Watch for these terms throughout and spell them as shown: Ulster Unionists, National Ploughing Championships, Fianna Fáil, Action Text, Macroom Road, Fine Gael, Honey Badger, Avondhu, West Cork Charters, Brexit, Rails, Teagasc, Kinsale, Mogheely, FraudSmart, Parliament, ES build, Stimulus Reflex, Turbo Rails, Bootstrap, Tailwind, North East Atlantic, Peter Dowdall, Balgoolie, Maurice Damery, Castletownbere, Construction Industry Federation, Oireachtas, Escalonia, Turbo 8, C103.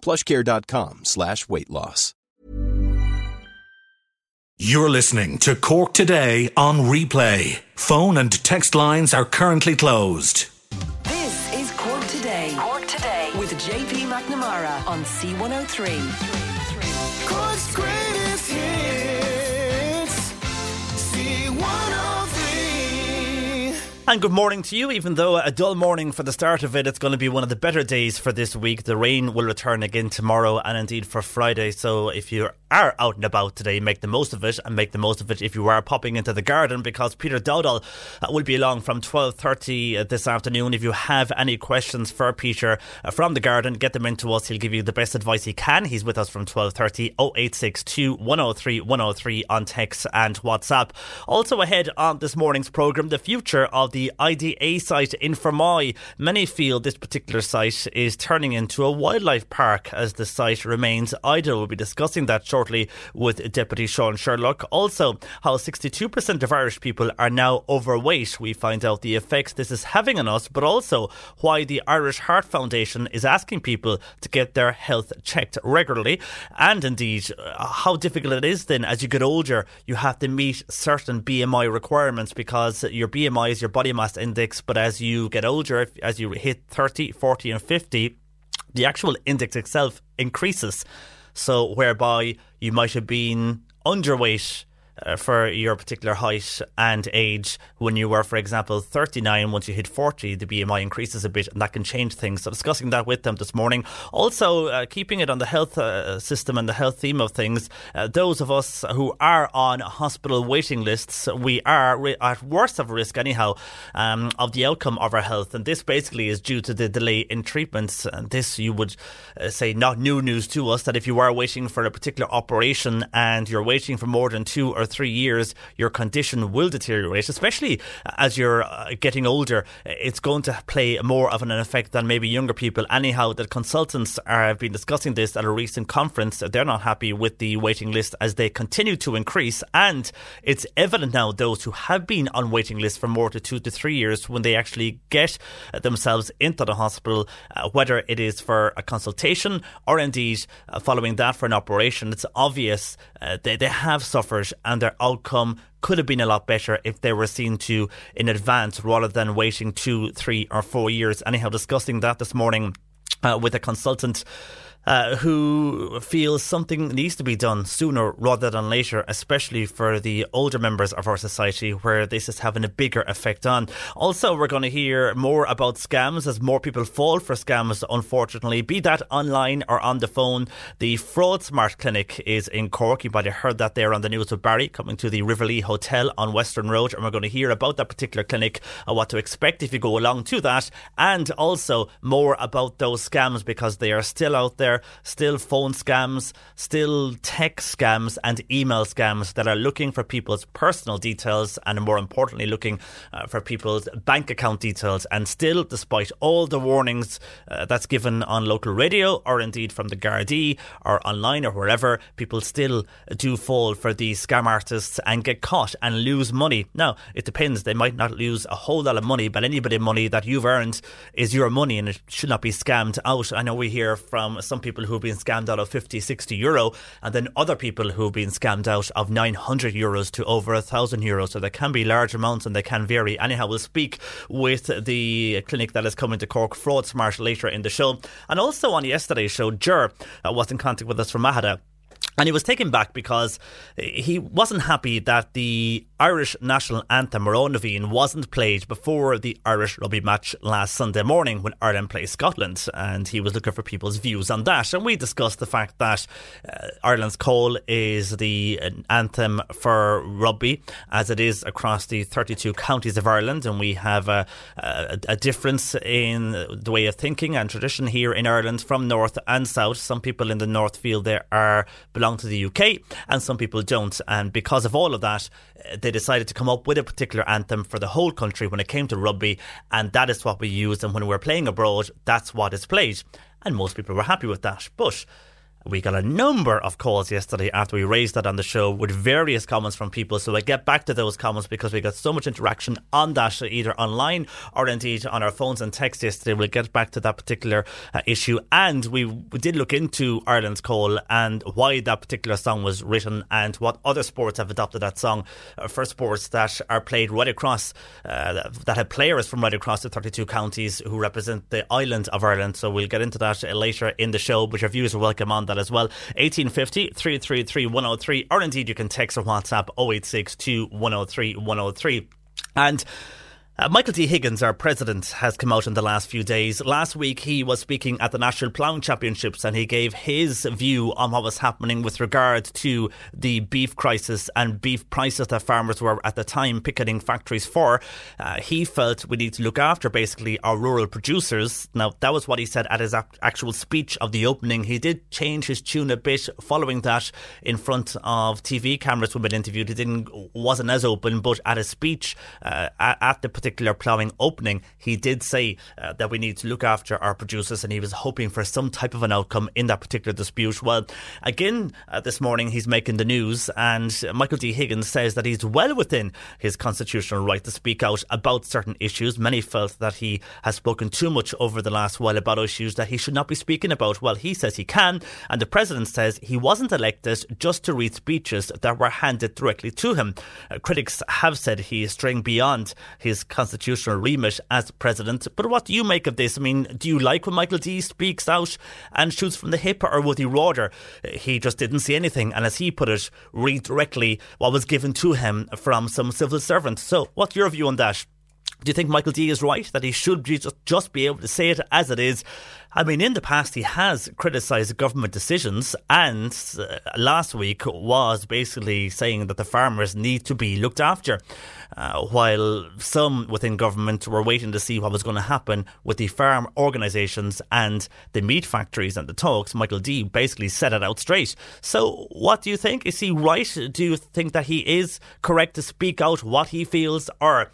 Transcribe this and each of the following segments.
PlushCare.com/weight loss. You're listening to Cork Today on replay. Phone and text lines are currently closed. This is Cork Today. Cork Today with JP McNamara on C103. Cork's greatest hits. C103. And good morning to you. Even though a dull morning for the start of it, it's going to be one of the better days for this week. The rain will return again tomorrow and indeed for Friday. So if you are out and about today, make the most of it, and make the most of it if you are popping into the garden, because Peter Dowdall will be along from 12:30 this afternoon. If you have any questions for Peter from the garden, get them into us. He'll give you the best advice he can. He's with us from 12:30. 0862 103 103 on text and WhatsApp. Also ahead on this morning's programme, the future of the IDA site in Fermoy. Many feel this particular site is turning into a wildlife park as the site remains idle. We'll be discussing that shortly with Deputy Sean Sherlock. Also, how 62% of Irish people are now overweight. We find out the effects this is having on us, but also why the Irish Heart Foundation is asking people to get their health checked regularly, and indeed how difficult it is then as you get older. You have to meet certain BMI requirements, because your BMI is your body mass index, but as you get older, as you hit 30, 40 and 50, the actual index itself increases. So whereby you might have been underweight for your particular height and age when you were, for example, 39. Once you hit 40, the BMI increases a bit, and that can change things. So discussing that with them this morning. Also, keeping it on the health system and the health theme of things, those of us who are on hospital waiting lists, we are at worst of risk anyhow of the outcome of our health, and this basically is due to the delay in treatments. And this, you would say, not new news to us, that if you are waiting for a particular operation and you're waiting for more than 2 or 3 years, your condition will deteriorate, especially as you're getting older. It's going to play more of an effect than maybe younger people. Anyhow, the consultants have been discussing this at a recent conference. They're not happy with the waiting list as they continue to increase, and it's evident now those who have been on waiting lists for more than 2 to 3 years, when they actually get themselves into the hospital, whether it is for a consultation or indeed following that for an operation, it's obvious they have suffered, and their outcome could have been a lot better if they were seen to in advance rather than waiting 2, 3 or 4 years. Anyhow, discussing that this morning with a consultant who feels something needs to be done sooner rather than later, especially for the older members of our society, where this is having a bigger effect on. Also, we're going to hear more about scams as more people fall for scams, unfortunately, be that online or on the phone. The Fraud Smart Clinic is in Cork. You might have heard that there on the news with Barry, coming to the Rivoli Hotel on Western Road, and we're going to hear about that particular clinic and what to expect if you go along to that, and also more about those scams, because they are still out there. Still phone scams, still text scams and email scams that are looking for people's personal details, and more importantly looking for people's bank account details. And still, despite all the warnings that's given on local radio or indeed from the Gardaí or online or wherever, people still do fall for these scam artists and get caught and lose money. Now, it depends. They might not lose a whole lot of money, but any bit of money that you've earned is your money and it should not be scammed out. I know we hear from some people who've been scammed out of 50, 60 euro, and then other people who've been scammed out of 900 euros to over 1,000 euros. So there can be large amounts and they can vary. Anyhow, we'll speak with the clinic that is coming to Cork, Fraud Smart, later in the show. And also on yesterday's show, Ger was in contact with us from Mahada. And he was taken back because he wasn't happy that the Irish national anthem, Amhrán na bhFiann, wasn't played before the Irish rugby match last Sunday morning when Ireland plays Scotland. And he was looking for people's views on that. And we discussed the fact that Ireland's Call is the anthem for rugby, as it is across the 32 counties of Ireland. And we have a difference in the way of thinking and tradition here in Ireland from north and south. Some people in the north feel they belong to the UK and some people don't, and because of all of that they decided to come up with a particular anthem for the whole country when it came to rugby, and that is what we used, and when we're playing abroad that's what is played, and most people were happy with that. But we got a number of calls yesterday after we raised that on the show with various comments from people, so I get back to those comments because we got so much interaction on that, either online or indeed on our phones and text yesterday. We'll get back to that particular issue, and we did look into Ireland's Call and why that particular song was written and what other sports have adopted that song for sports that are played right across, that have players from right across the 32 counties who represent the island of Ireland. So we'll get into that later in the show, but your views are welcome on that as well. 1850 333 103, or indeed you can text or WhatsApp 0862 103 103. And Michael D. Higgins, our president, has come out in the last few days. Last week he was speaking at the National Ploughing Championships and he gave his view on what was happening with regard to the beef crisis and beef prices that farmers were at the time picketing factories for. He felt we need to look after basically our rural producers. Now that was what he said at his actual speech of the opening. He did change his tune a bit following that in front of TV cameras when we interviewed. He wasn't as open, but at his speech at the particular ploughing opening, he did say that we need to look after our producers, and he was hoping for some type of an outcome in that particular dispute. Well, again, this morning he's making the news, and Michael D. Higgins says that he's well within his constitutional right to speak out about certain issues. Many felt that he has spoken too much over the last while about issues that he should not be speaking about. Well, he says he can, and the President says he wasn't elected just to read speeches that were handed directly to him. Critics have said he is straying beyond his constitutional remit as president. But what do you make of this? I mean, do you like when Michael D speaks out and shoots from the hip, or would he rather he just didn't see anything and, as he put it, read directly what was given to him from some civil servant? So what's your view on that? Do you think Michael D is right that he should just be able to say it as it is? I mean, in the past he has criticised government decisions, and last week was basically saying that the farmers need to be looked after, while some within government were waiting to see what was going to happen with the farm organisations and the meat factories and the talks. Michael D basically said it out straight. So what do you think? Is he right? Do you think that he is correct to speak out what he feels, or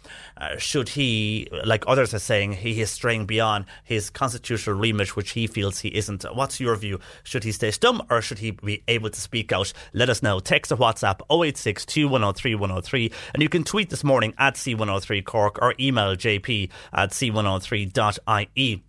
should he, like others are saying, he is straying beyond his constitutional remit, which he feels he isn't? What's your view? Should he stay dumb, or should he be able to speak out? Let us know. Text or WhatsApp 086 2103 103, and you can tweet this morning at C103 Cork or email jp@c103.ie.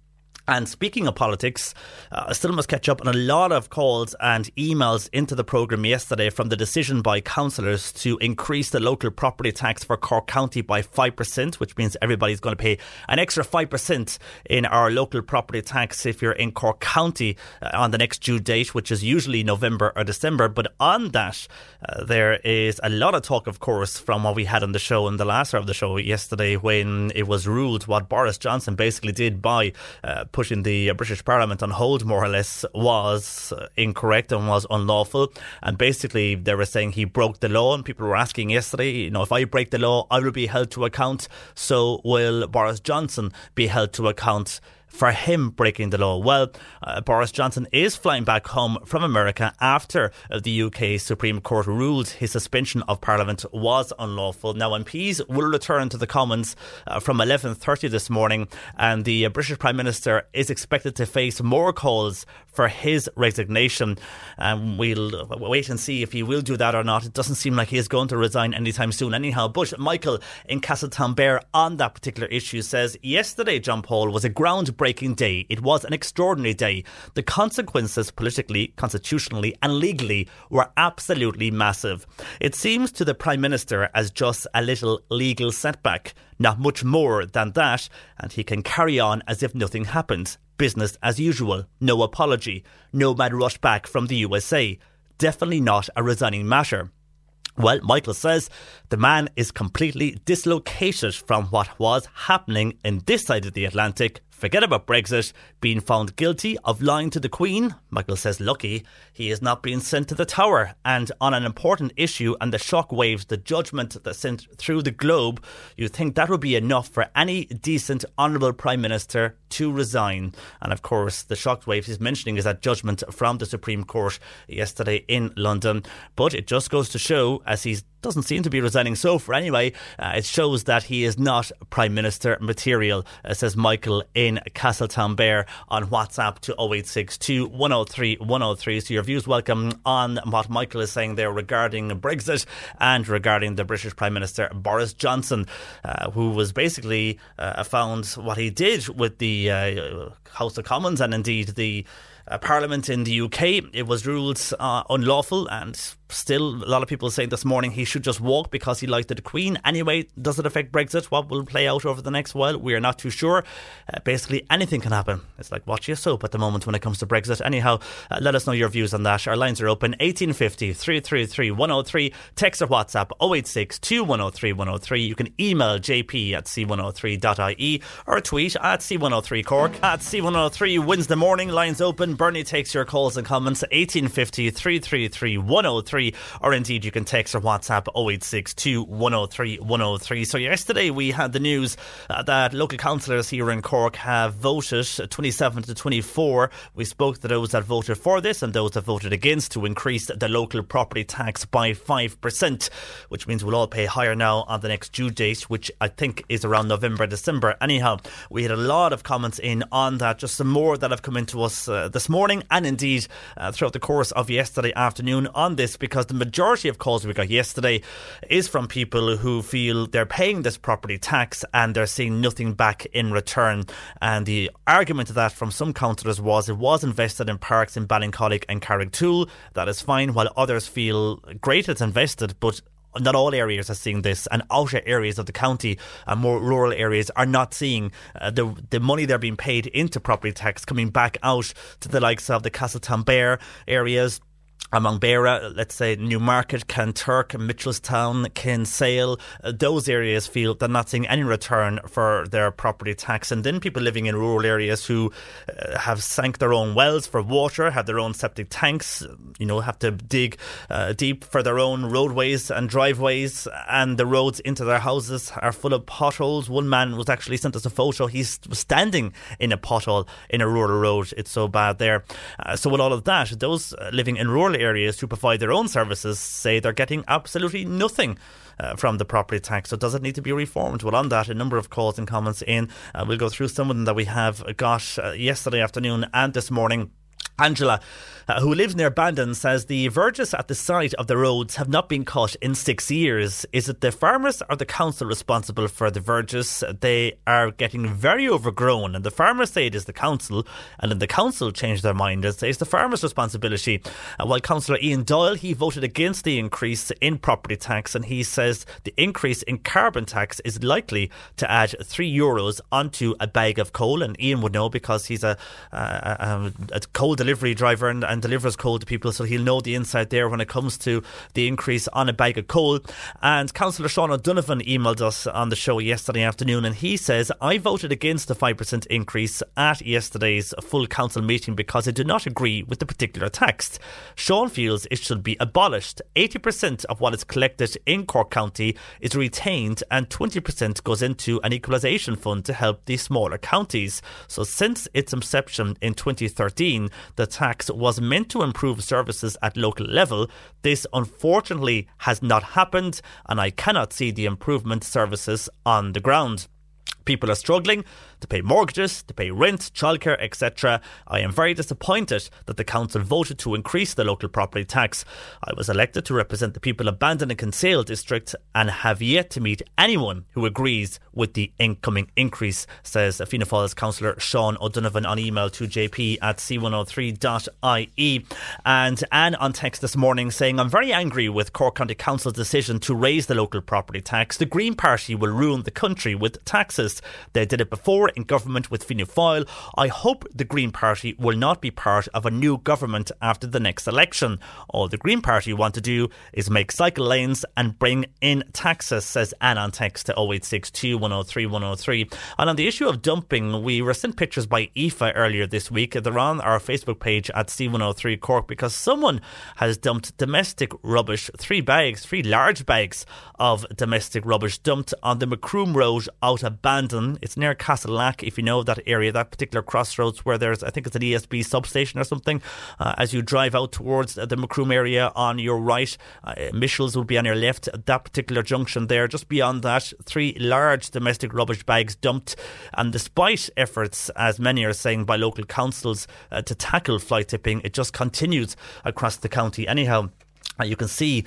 And speaking of politics, I still must catch up on a lot of calls and emails into the programme yesterday from the decision by councillors to increase the local property tax for Cork County by 5%, which means everybody's going to pay an extra 5% in our local property tax if you're in Cork County on the next due date, which is usually November or December. But on that, there is a lot of talk, of course, from what we had on the show in the last hour of the show yesterday, when it was ruled what Boris Johnson basically did by pushing the British Parliament on hold, more or less, was incorrect and was unlawful. And basically they were saying he broke the law, and people were asking yesterday, you know, if I break the law I will be held to account, so will Boris Johnson be held to account for him breaking the law? Well, Boris Johnson is flying back home from America after the UK Supreme Court ruled his suspension of Parliament was unlawful. Now, MPs will return to the Commons from 11:30 this morning, and the British Prime Minister is expected to face more calls for his resignation. We'll wait and see if he will do that or not. It doesn't seem like he is going to resign anytime soon anyhow. But Michael in Castletownbere on that particular issue says, yesterday, John Paul, was a groundbreaking day. It was an extraordinary day. The consequences politically, constitutionally and legally were absolutely massive. It seems to the Prime Minister as just a little legal setback. Not much more than that, and he can carry on as if nothing happened. Business as usual. No apology. No mad rush back from the USA. definitely not a resigning matter. Well, Michael says the man is completely dislocated from what was happening in this side of the Atlantic. Forget about Brexit. Being found guilty of lying to the Queen, Michael says lucky he is not being sent to the Tower. And on an important issue and the shockwaves, the judgment that sent through the globe, you think that would be enough for any decent, honourable Prime Minister to resign. And of course, the shockwaves he's mentioning is that judgment from the Supreme Court yesterday in London. But it just goes to show, as he doesn't seem to be resigning so far anyway, it shows that he is not Prime Minister material, says Michael in Castletownbere on WhatsApp to 0862 103 103. So your views welcome on what Michael is saying there regarding Brexit and regarding the British Prime Minister Boris Johnson, who was basically found what he did with the House of Commons and indeed the Parliament in the UK. It was ruled unlawful, and still a lot of people saying this morning he should just walk because he liked the Queen. Anyway, does it affect Brexit? What will play out over the next while? We are not too sure. Basically anything can happen. It's like watch your soap at the moment when it comes to Brexit. Anyhow, let us know your views on that. Our lines are open 1850 333 103. Text or WhatsApp 086 2103 103. You can email jp@c103.ie or tweet @C103Cork. @C103 wins the morning. Lines open. Bernie takes your calls and comments 1850 333 103, or indeed you can text or WhatsApp 0862 103 103. So yesterday we had the news that local councillors here in Cork have voted 27 to 24. We spoke to those that voted for this and those that voted against to increase the local property tax by 5%, which means we'll all pay higher now on the next due date, which I think is around November, December. Anyhow, we had a lot of comments in on that, just some more that have come into us this morning and indeed throughout the course of yesterday afternoon on this, because the majority of calls we got yesterday is from people who feel they're paying this property tax and they're seeing nothing back in return. And the argument of that from some councillors was it was invested in parks in Ballincollig and Carrigtwohill. That is fine, while others feel great it's invested, but not all areas are seeing this, and outer areas of the county and more rural areas are not seeing the money they're being paid into property tax coming back out to the likes of the Castletownbere areas, among Beira, let's say Newmarket, Kanturk, Mitchelstown, Kinsale. Those areas feel they're not seeing any return for their property tax. And then people living in rural areas who have sank their own wells for water, have their own septic tanks, you know, have to dig deep for their own roadways and driveways, and the roads into their houses are full of potholes. One man was actually sent us a photo. He's standing in a pothole in a rural road. It's so bad there. So with all of that, those living in rural areas who provide their own services say they're getting absolutely nothing from the property tax. So does it need to be reformed? Well, on that, a number of calls and comments in. We'll go through some of them that we have got yesterday afternoon and this morning. Angela, who lives near Bandon, says the verges at the side of the roads have not been cut in 6 years. Is it the farmers or the council responsible for the verges? They are getting very overgrown, and the farmers say it is the council, and then the council changed their mind and say it's the farmers' responsibility. While Councillor Ian Doyle, he voted against the increase in property tax, and he says the increase in carbon tax is likely to add €3 onto a bag of coal, and Ian would know because he's a coal delivery driver and delivers coal to people, so he'll know the insight there when it comes to the increase on a bag of coal. And Councillor Sean O'Donovan emailed us on the show yesterday afternoon, and he says, I voted against the 5% increase at yesterday's full council meeting because I do not agree with the particular tax. Sean feels it should be abolished. 80% of what is collected in Cork County is retained and 20% goes into an equalisation fund to help the smaller counties. So since its inception in 2013, the tax was meant to improve services at local level. This unfortunately has not happened, and I cannot see the improvement services on the ground. People are struggling to pay mortgages, to pay rent, childcare, etc. I am very disappointed that the council voted to increase the local property tax. I was elected to represent the people of Bandon and Kinsale district and have yet to meet anyone who agrees with the incoming increase, says Fianna Fáil's councillor Sean O'Donovan on email to jp@c103.ie. And Anne on text this morning saying, I'm very angry with Cork County Council's decision to raise the local property tax. The Green Party will ruin the country with taxes. this. They did it before in government with Fianna Fáil. I hope the Green Party will not be part of a new government after the next election. All the Green Party want to do is make cycle lanes and bring in taxes, says Anne on text to 0862 103 103. And on the issue of dumping, we were sent pictures by Aoife earlier this week. They're on our Facebook page at C103 Cork because someone has dumped domestic rubbish, three large bags of domestic rubbish dumped on the Macroom Road out of Bandon. It's near Castlelack, if you know that area, that particular crossroads where there's, I think it's an ESB substation or something. As you drive out towards the Macroom area on your right, Michels would be on your left, that particular junction there. Just beyond that, three large domestic rubbish bags dumped. And despite efforts, as many are saying, by local councils to tackle fly tipping, it just continues across the county. Anyhow, you can see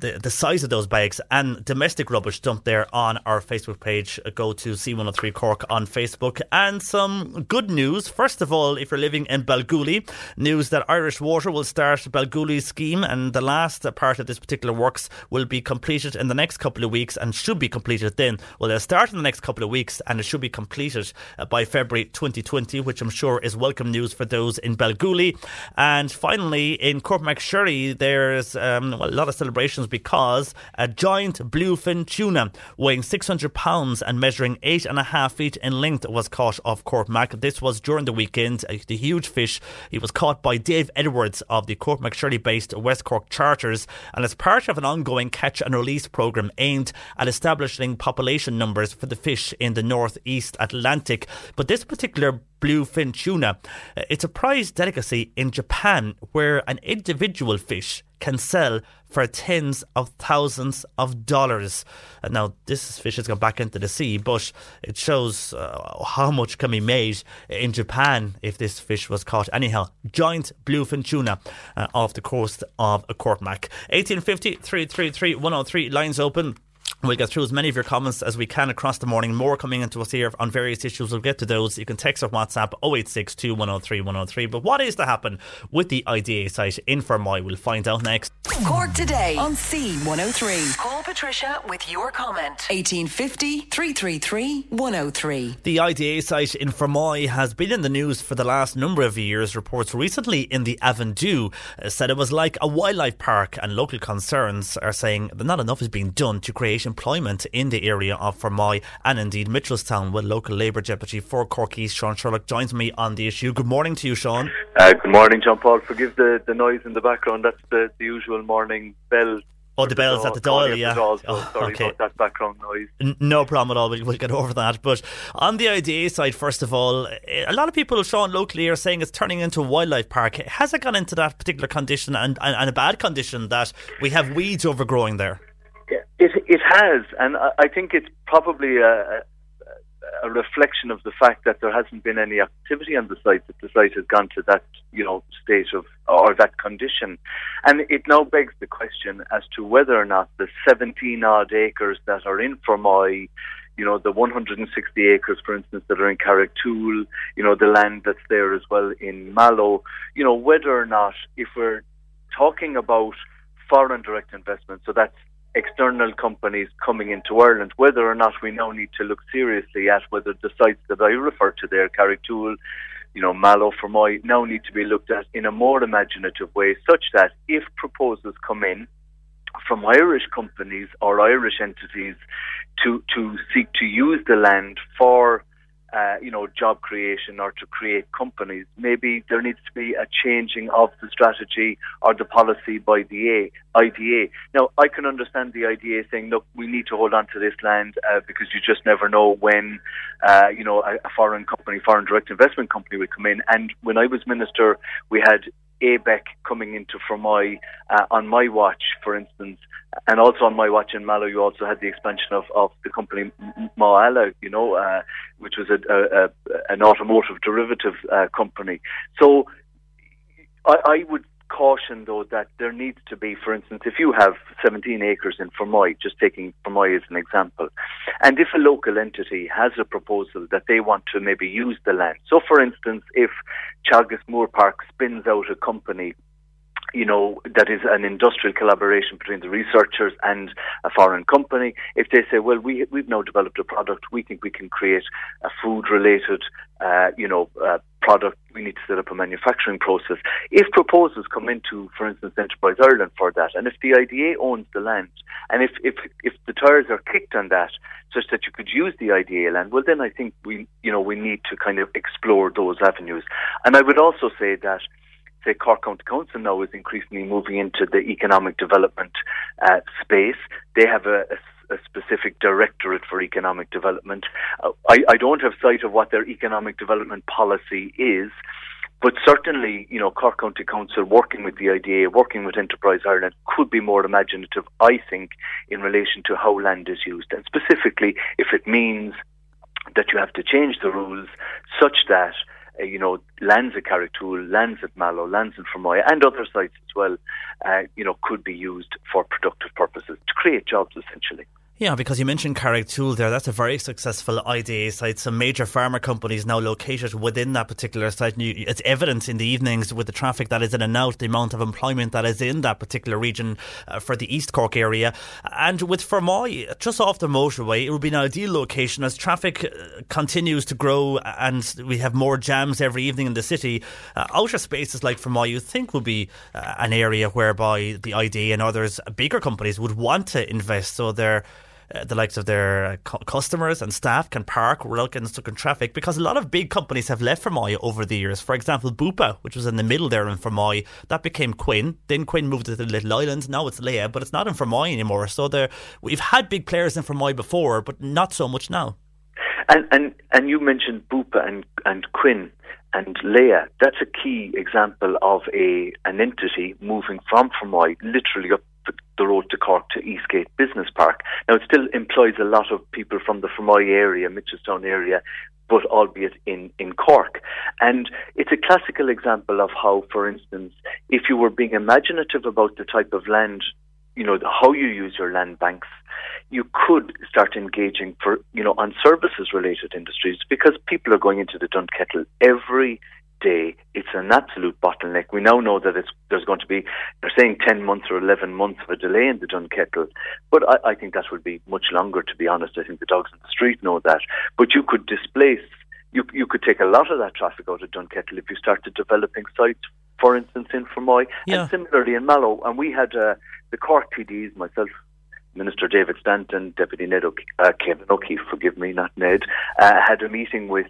the size of those bags and domestic rubbish dumped there on our Facebook page. Go to C103 Cork on Facebook. And some good news. First of all, if you're living in Balgoolie, news that Irish Water will start Balgoolie's scheme, and the last part of this particular works will be completed in the next couple of weeks and should be completed then. Well, they'll start in the next couple of weeks and it should be completed by February 2020, which I'm sure is welcome news for those in Balgoolie. And finally, in Cormac Sherry, there's a lot of celebrations because a giant bluefin tuna weighing 600 pounds and measuring 8.5 feet in length was caught off Cormac. This was during the weekend. The huge fish, he was caught by Dave Edwards of the Cormac Shirley based West Cork Charters, and as part of an ongoing catch and release programme aimed at establishing population numbers for the fish in the North East Atlantic. But this particular bluefin tuna, it's a prized delicacy in Japan where an individual fish can sell for tens of thousands of dollars. And now this fish has gone back into the sea, but it shows how much can be made in Japan if this fish was caught. Anyhow, giant bluefin tuna off the coast of Cormac. 1850 333 103, lines open. We'll get through as many of your comments as we can across the morning. More coming into us here on various issues. We'll get to those. You can text or WhatsApp 0862 103 103. But what is to happen with the IDA site in Fermoy? We'll find out next. Cork Today on C103. Call Patricia with your comment. 1850 333 103. The IDA site in Fermoy has been in the news for the last number of years. Reports recently in the Avondhu said it was like a wildlife park, and local concerns are saying that not enough is being done to create employment in the area of Fermoy and indeed Mitchelstown. With local Labour Deputy for Cork East, Sean Sherlock, joins me on the issue. Good morning to you, Sean. Good morning, John Paul. Forgive the noise in the background. That's the usual morning bell. Oh, the bells at the dial, yeah. Sorry about that background noise. No problem at all. We'll get over that. But on the IDA side, first of all, a lot of people, Sean, locally are saying it's turning into a wildlife park. Has it gone into that particular condition and a bad condition that we have weeds overgrowing there? It has, and I think it's probably a reflection of the fact that there hasn't been any activity on the site, that the site has gone to that, state of, or that condition. And it now begs the question as to whether or not the 17-odd acres that are in Fermoy, the 160 acres, for instance, that are in Carrigtwohill, the land that's there as well in Mallow, whether or not, if we're talking about foreign direct investment, so that's external companies coming into Ireland, whether or not we now need to look seriously at whether the sites that I refer to there, Carrigtwohill, Mallow, Fermoy, now need to be looked at in a more imaginative way, such that if proposals come in from Irish companies or Irish entities to seek to use the land for job creation or to create companies, maybe there needs to be a changing of the strategy or the policy by the IDA. Now, I can understand the IDA saying, look, we need to hold on to this land because you just never know when, a foreign direct investment company will come in. And when I was minister, we had ABEC coming into Fermoy on my watch, for instance, and also on my watch in Mallow. You also had the expansion of the company Mallow, which was an automotive derivative company. So I would caution, though, that there needs to be, for instance, if you have 17 acres in Fermoy, just taking Fermoy as an example, and if a local entity has a proposal that they want to maybe use the land, so for instance, if Chargas Moor Park spins out a company you know, that is an industrial collaboration between the researchers and a foreign company. If they say, well, we've now developed a product, we think we can create a food-related, product, we need to set up a manufacturing process. If proposals come into, for instance, Enterprise Ireland for that, and if the IDA owns the land, and if the tires are kicked on that, such that you could use the IDA land, well, then I think we need to kind of explore those avenues. And I would also say that the Cork County Council now is increasingly moving into the economic development space. They have a specific directorate for economic development. I don't have sight of what their economic development policy is, but certainly, Cork County Council working with the IDA, working with Enterprise Ireland, could be more imaginative, I think, in relation to how land is used, and specifically if it means that you have to change the rules such that lands at Carrigtwohill, lands at Mallow, lands in Fermoy and other sites as well, could be used for productive purposes to create jobs, essentially. Yeah, because you mentioned Carrigtwohill there, that's a very successful IDA site. Some major pharma companies now located within that particular site. It's evident in the evenings with the traffic that is in and out, the amount of employment that is in that particular region for the East Cork area. And with Fermoy, just off the motorway, it would be an ideal location as traffic continues to grow and we have more jams every evening in the city. Outer spaces like Fermoy, you think would be an area whereby the IDA and others, bigger companies, would want to invest so they're the likes of their customers and staff can park without getting stuck in traffic, because a lot of big companies have left Fermoy over the years. For example, Bupa, which was in the middle there in Fermoy, that became Quinn. Then Quinn moved to the Little Island. Now it's Leigh, but it's not in Fermoy anymore. So we've had big players in Fermoy before, but not so much now. And you mentioned Bupa and Quinn and Leigh. That's a key example of an entity moving from Fermoy literally up the road to Cork to Eastgate Business Park. Now, it still employs a lot of people from the Fermoy area, Mitchelstown area, but albeit in Cork. And it's a classical example of how, for instance, if you were being imaginative about the type of land, how you use your land banks, you could start engaging for, on services-related industries, because people are going into the Dunkettle every day. It's an absolute bottleneck. We now know that there's going to be, they're saying 10 months or 11 months of a delay in the Dunkettle, but I think that will be much longer, to be honest. I think the dogs in the street know that. But you could you could take a lot of that traffic out of Dunkettle if you started developing sites, for instance, in Fermoy, and similarly in Mallow. And we had the Cork TDs, myself, Minister David Stanton, Deputy Ned Kevin O'Keefe, forgive me, not Ned, had a meeting with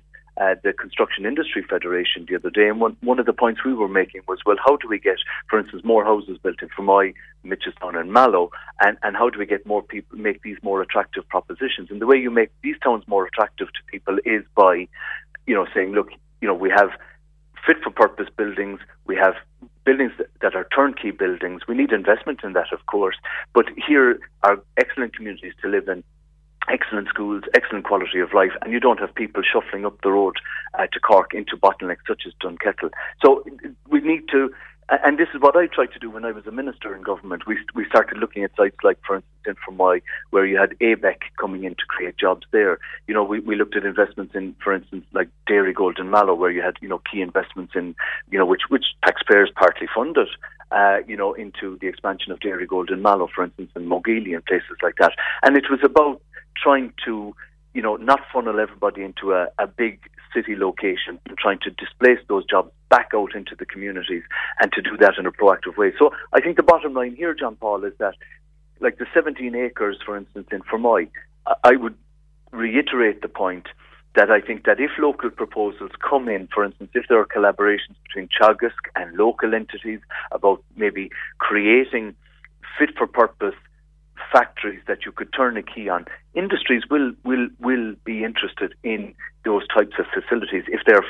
the Construction Industry Federation the other day, and one of the points we were making was, well, how do we get, for instance, more houses built in Fermoy, Mitchelstown and Mallow, and how do we get more people, make these more attractive propositions? And the way you make these towns more attractive to people is by, saying, look, we have fit-for-purpose buildings, we have buildings that are turnkey buildings. We need investment in that, of course, but here are excellent communities to live in, excellent schools, excellent quality of life, and you don't have people shuffling up the road to Cork into bottlenecks such as Dunkettle. So we need to, and this is what I tried to do when I was a minister in government, we started looking at sites like, for instance, in Fermoy, where you had ABEC coming in to create jobs there. We looked at investments in, for instance, like Dairy Gold in Mallow, where you had, key investments in, which taxpayers partly funded, into the expansion of Dairy Gold in Mallow, for instance, in Mogheely and places like that. And it was about trying to, not funnel everybody into a big city location and trying to displace those jobs back out into the communities, and to do that in a proactive way. So I think the bottom line here, John Paul, is that, like the 17 acres, for instance, in Fermoy, I would reiterate the point that I think that if local proposals come in, for instance, if there are collaborations between Teagasc and local entities about maybe creating fit-for-purpose factories that you could turn a key on, industries will be interested in those types of facilities if they're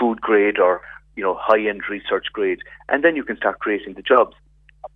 food grade or high end research grade, and then you can start creating the jobs.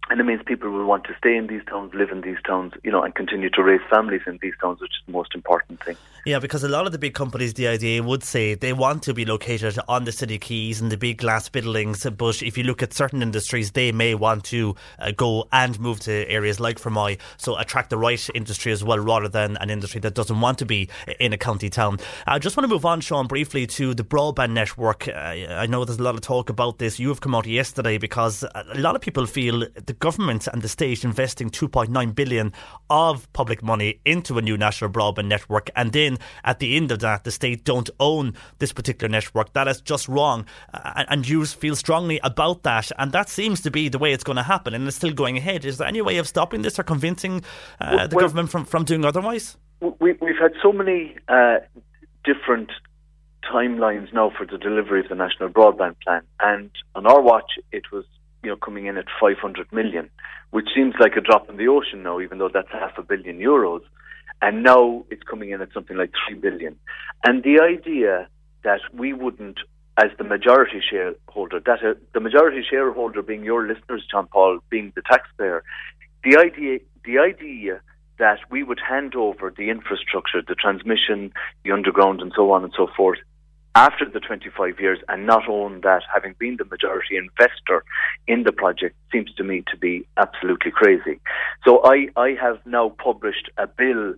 And it means people will want to stay in these towns, live in these towns, you know, and continue to raise families in these towns, which is the most important thing. Yeah, because a lot of the big companies, the IDA would say they want to be located on the city quays and the big glass buildings. But if you look at certain industries, they may want to go and move to areas like Fermoy, so attract the right industry as well, rather than an industry that doesn't want to be in a county town. I just want to move on, Sean, briefly to the broadband network. I know there's a lot of talk about this. You have come out yesterday because a lot of people feel the government and the state investing 2.9 billion of public money into a new national broadband network, and then at the end of that the state don't own this particular network. That is just wrong, and you feel strongly about that, and that seems to be the way it's going to happen, and it's still going ahead. Is there any way of stopping this or convincing the government from doing otherwise? We've had so many different timelines now for the delivery of the national broadband plan, and on our watch it was coming in at 500 million, which seems like a drop in the ocean now, even though that's €500 million. And now it's coming in at something like 3 billion. And the idea that we wouldn't, as the majority shareholder, that the majority shareholder being your listeners, John Paul, being the taxpayer, the idea that we would hand over the infrastructure, the transmission, the underground and so on and so forth, after the 25 years and not own that, having been the majority investor in the project, seems to me to be absolutely crazy. So I have now published a bill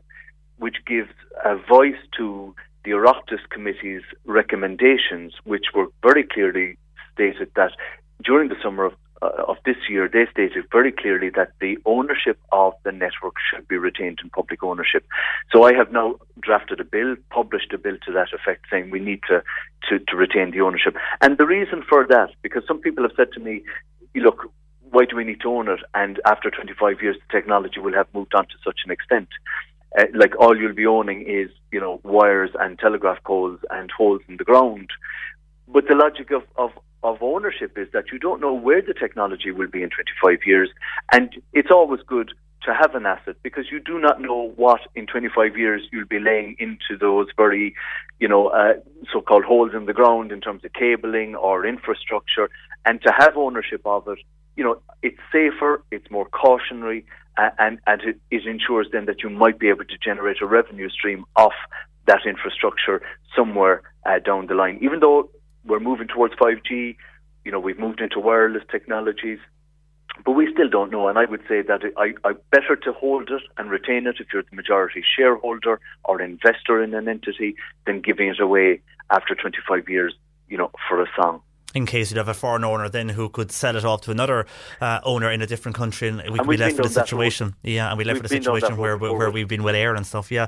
which gives a voice to the Oireachtas Committee's recommendations, which were very clearly stated that during the summer of this year, they stated very clearly that the ownership of the network should be retained in public ownership. So I have now drafted a bill, published a bill to that effect, saying we need to retain the ownership. And the reason for that, because some people have said to me, look, why do we need to own it? And after 25 years, the technology will have moved on to such an extent. Like all you'll be owning is, wires and telegraph poles and holes in the ground. But the logic of ownership is that you don't know where the technology will be in 25 years, and it's always good to have an asset because you do not know what in 25 years you'll be laying into those very, so-called holes in the ground in terms of cabling or infrastructure. And to have ownership of it, it's safer, it's more cautionary, and it ensures then that you might be able to generate a revenue stream off that infrastructure somewhere down the line. Even though we're moving towards 5G, we've moved into wireless technologies, but we still don't know. And I would say that I better to hold it and retain it if you're the majority shareholder or investor in an entity than giving it away after 25 years, for a song. In case you'd have a foreign owner then who could sell it off to another owner in a different country, and we'd be left with a situation. Yeah, and we'd be left with a situation where we've been with air and stuff, yeah.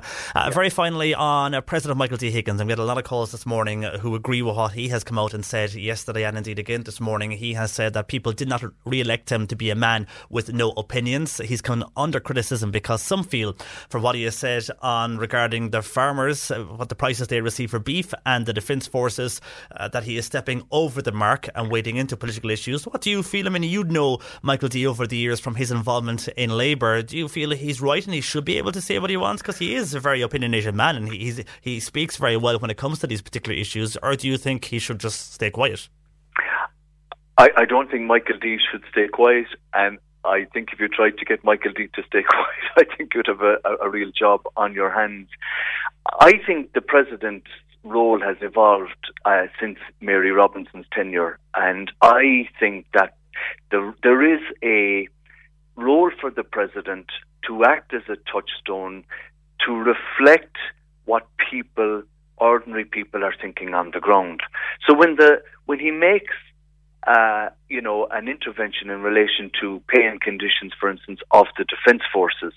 Very finally, on President Michael D. Higgins, I'm getting a lot of calls this morning who agree with what he has come out and said yesterday, and indeed again this morning. He has said that people did not re-elect him to be a man with no opinions. He's come under criticism because some feel for what he has said on regarding the farmers, what the prices they receive for beef and the defence forces, that he is stepping over the mark and wading into political issues. What do you feel? I mean, you'd know Michael D over the years from his involvement in Labour. Do you feel he's right and he should be able to say what he wants? Because he is a very opinionated man and he speaks very well when it comes to these particular issues. Or do you think he should just stay quiet? I don't think Michael D should stay quiet, and I think if you tried to get Michael D to stay quiet, I think you'd have a real job on your hands. I think the President's role has evolved since Mary Robinson's tenure, and I think that there is a role for the President to act as a touchstone to reflect what people, ordinary people, are thinking on the ground. So when he makes an intervention in relation to pay and conditions, for instance, of the defence forces,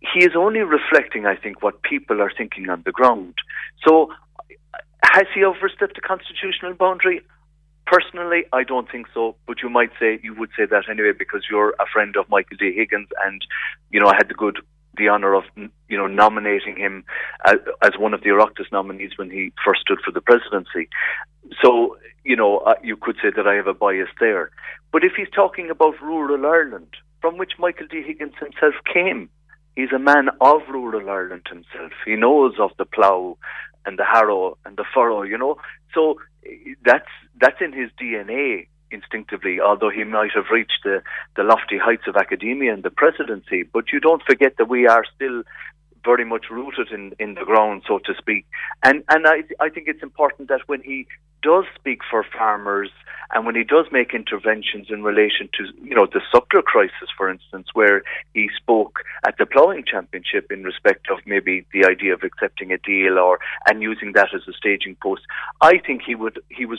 he is only reflecting, I think, what people are thinking on the ground. So has he overstepped the constitutional boundary? Personally, I don't think so, but you would say that anyway because you're a friend of Michael D. Higgins, and, I had the honour of, nominating him as one of the Oireachtas nominees when he first stood for the presidency. So, you could say that I have a bias there. But if he's talking about rural Ireland, from which Michael D. Higgins himself came, he's a man of rural Ireland himself. He knows of the plough and the harrow and the furrow. So that's in his DNA. instinctively, although he might have reached the lofty heights of academia and the presidency. But you don't forget that we are still very much rooted in the ground, so to speak. And I think it's important that when he does speak for farmers and when he does make interventions in relation to, you know, the suckler crisis, for instance, where he spoke at the ploughing championship in respect of maybe the idea of accepting a deal and using that as a staging post, I think he was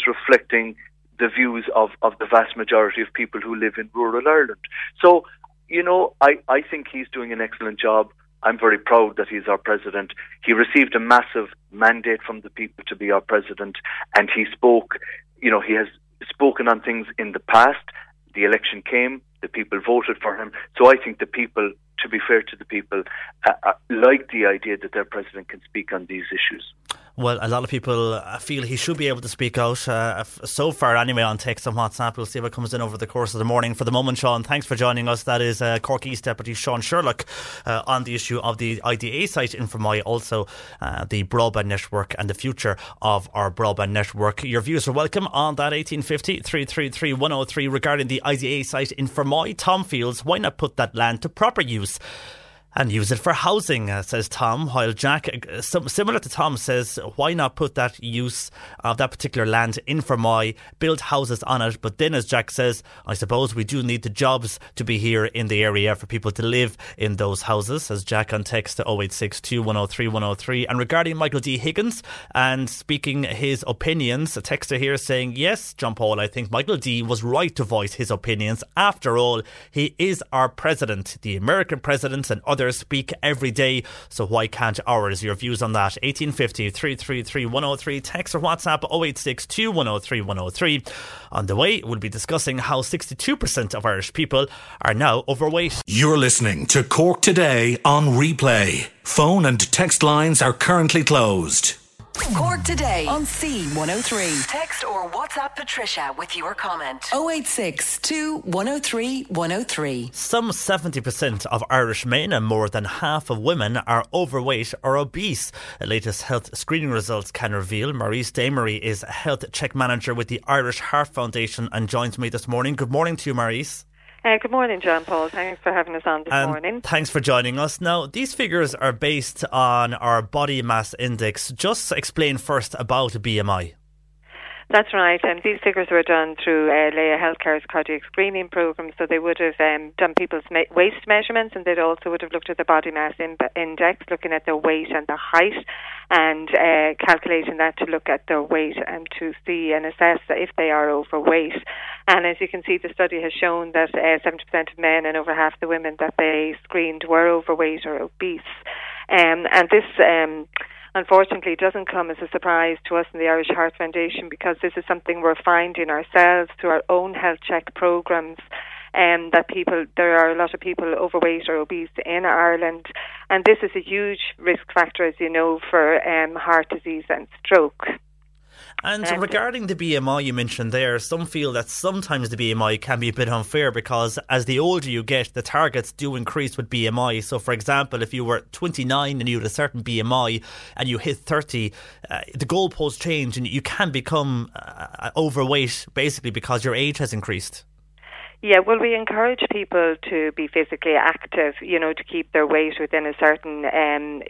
reflecting the views of the vast majority of people who live in rural Ireland. So, you know, I think he's doing an excellent job. I'm very proud that he's our president. He received a massive mandate from the people to be our president, and he spoke, you know, he has spoken on things in the past. The election came, the people voted for him. So I think the people, to be fair to the people, like the idea that their president can speak on these issues. Well, a lot of people feel he should be able to speak out, so far anyway, on text and WhatsApp. We'll see what comes in over the course of the morning. For the moment, Sean, thanks for joining us. That is Cork East Deputy Sean Sherlock on the issue of the IDA site in Fermoy, also the broadband network and the future of our broadband network. Your views are welcome on that 1850 333 103 regarding the IDA site in Fermoy. Tom Fields, why not put that land to proper use? And use it for housing, says Tom, while Jack, similar to Tom, says, why not put that use of that particular land in Fermoy, build houses on it? But then, as Jack says, I suppose we do need the jobs to be here in the area for people to live in those houses, says Jack on text to 0862 103 103. And regarding Michael D. Higgins and speaking his opinions, a texter here saying, yes, John Paul, I think Michael D. was right to voice his opinions. After all, he is our president, the American president, and others speak every day, so why can't ours? Your views on that, 1850 333 103, text or WhatsApp 0862 103 103. On the way, we'll be discussing how 62% of Irish people are now overweight. You're listening to Cork Today on replay. Phone and text lines are currently closed. Cork Today on C103. Text or WhatsApp Patricia with your comment. 0862 103 103. Some 70% of Irish men and more than half of women are overweight or obese. The latest health screening results can reveal. Maurice Damery is a health check manager with the Irish Heart Foundation and joins me this morning. Good morning to you, Maurice. Good morning, John Paul. Thanks for having us on this morning. Thanks for joining us. Now, these figures are based on our body mass index. Just explain first about BMI. That's right, and these figures were done through Leia Healthcare's cardiac screening programme, so they would have done people's waist measurements, and they also would have looked at the body mass index, looking at their weight and the height, and calculating that to look at their weight and to see and assess if they are overweight. And as you can see, the study has shown that 70% of men and over half the women that they screened were overweight or obese. And this... unfortunately, it doesn't come as a surprise to us in the Irish Heart Foundation, because this is something we're finding ourselves through our own health check programs, that there are a lot of people overweight or obese in Ireland, and this is a huge risk factor, as you know, for heart disease and stroke. And regarding the BMI you mentioned there, some feel that sometimes the BMI can be a bit unfair, because as the older you get, the targets do increase with BMI. So, for example, if you were 29 and you had a certain BMI and you hit 30, the goalposts change and you can become overweight, basically, because your age has increased. Yeah, well, we encourage people to be physically active, you know, to keep their weight within a certain,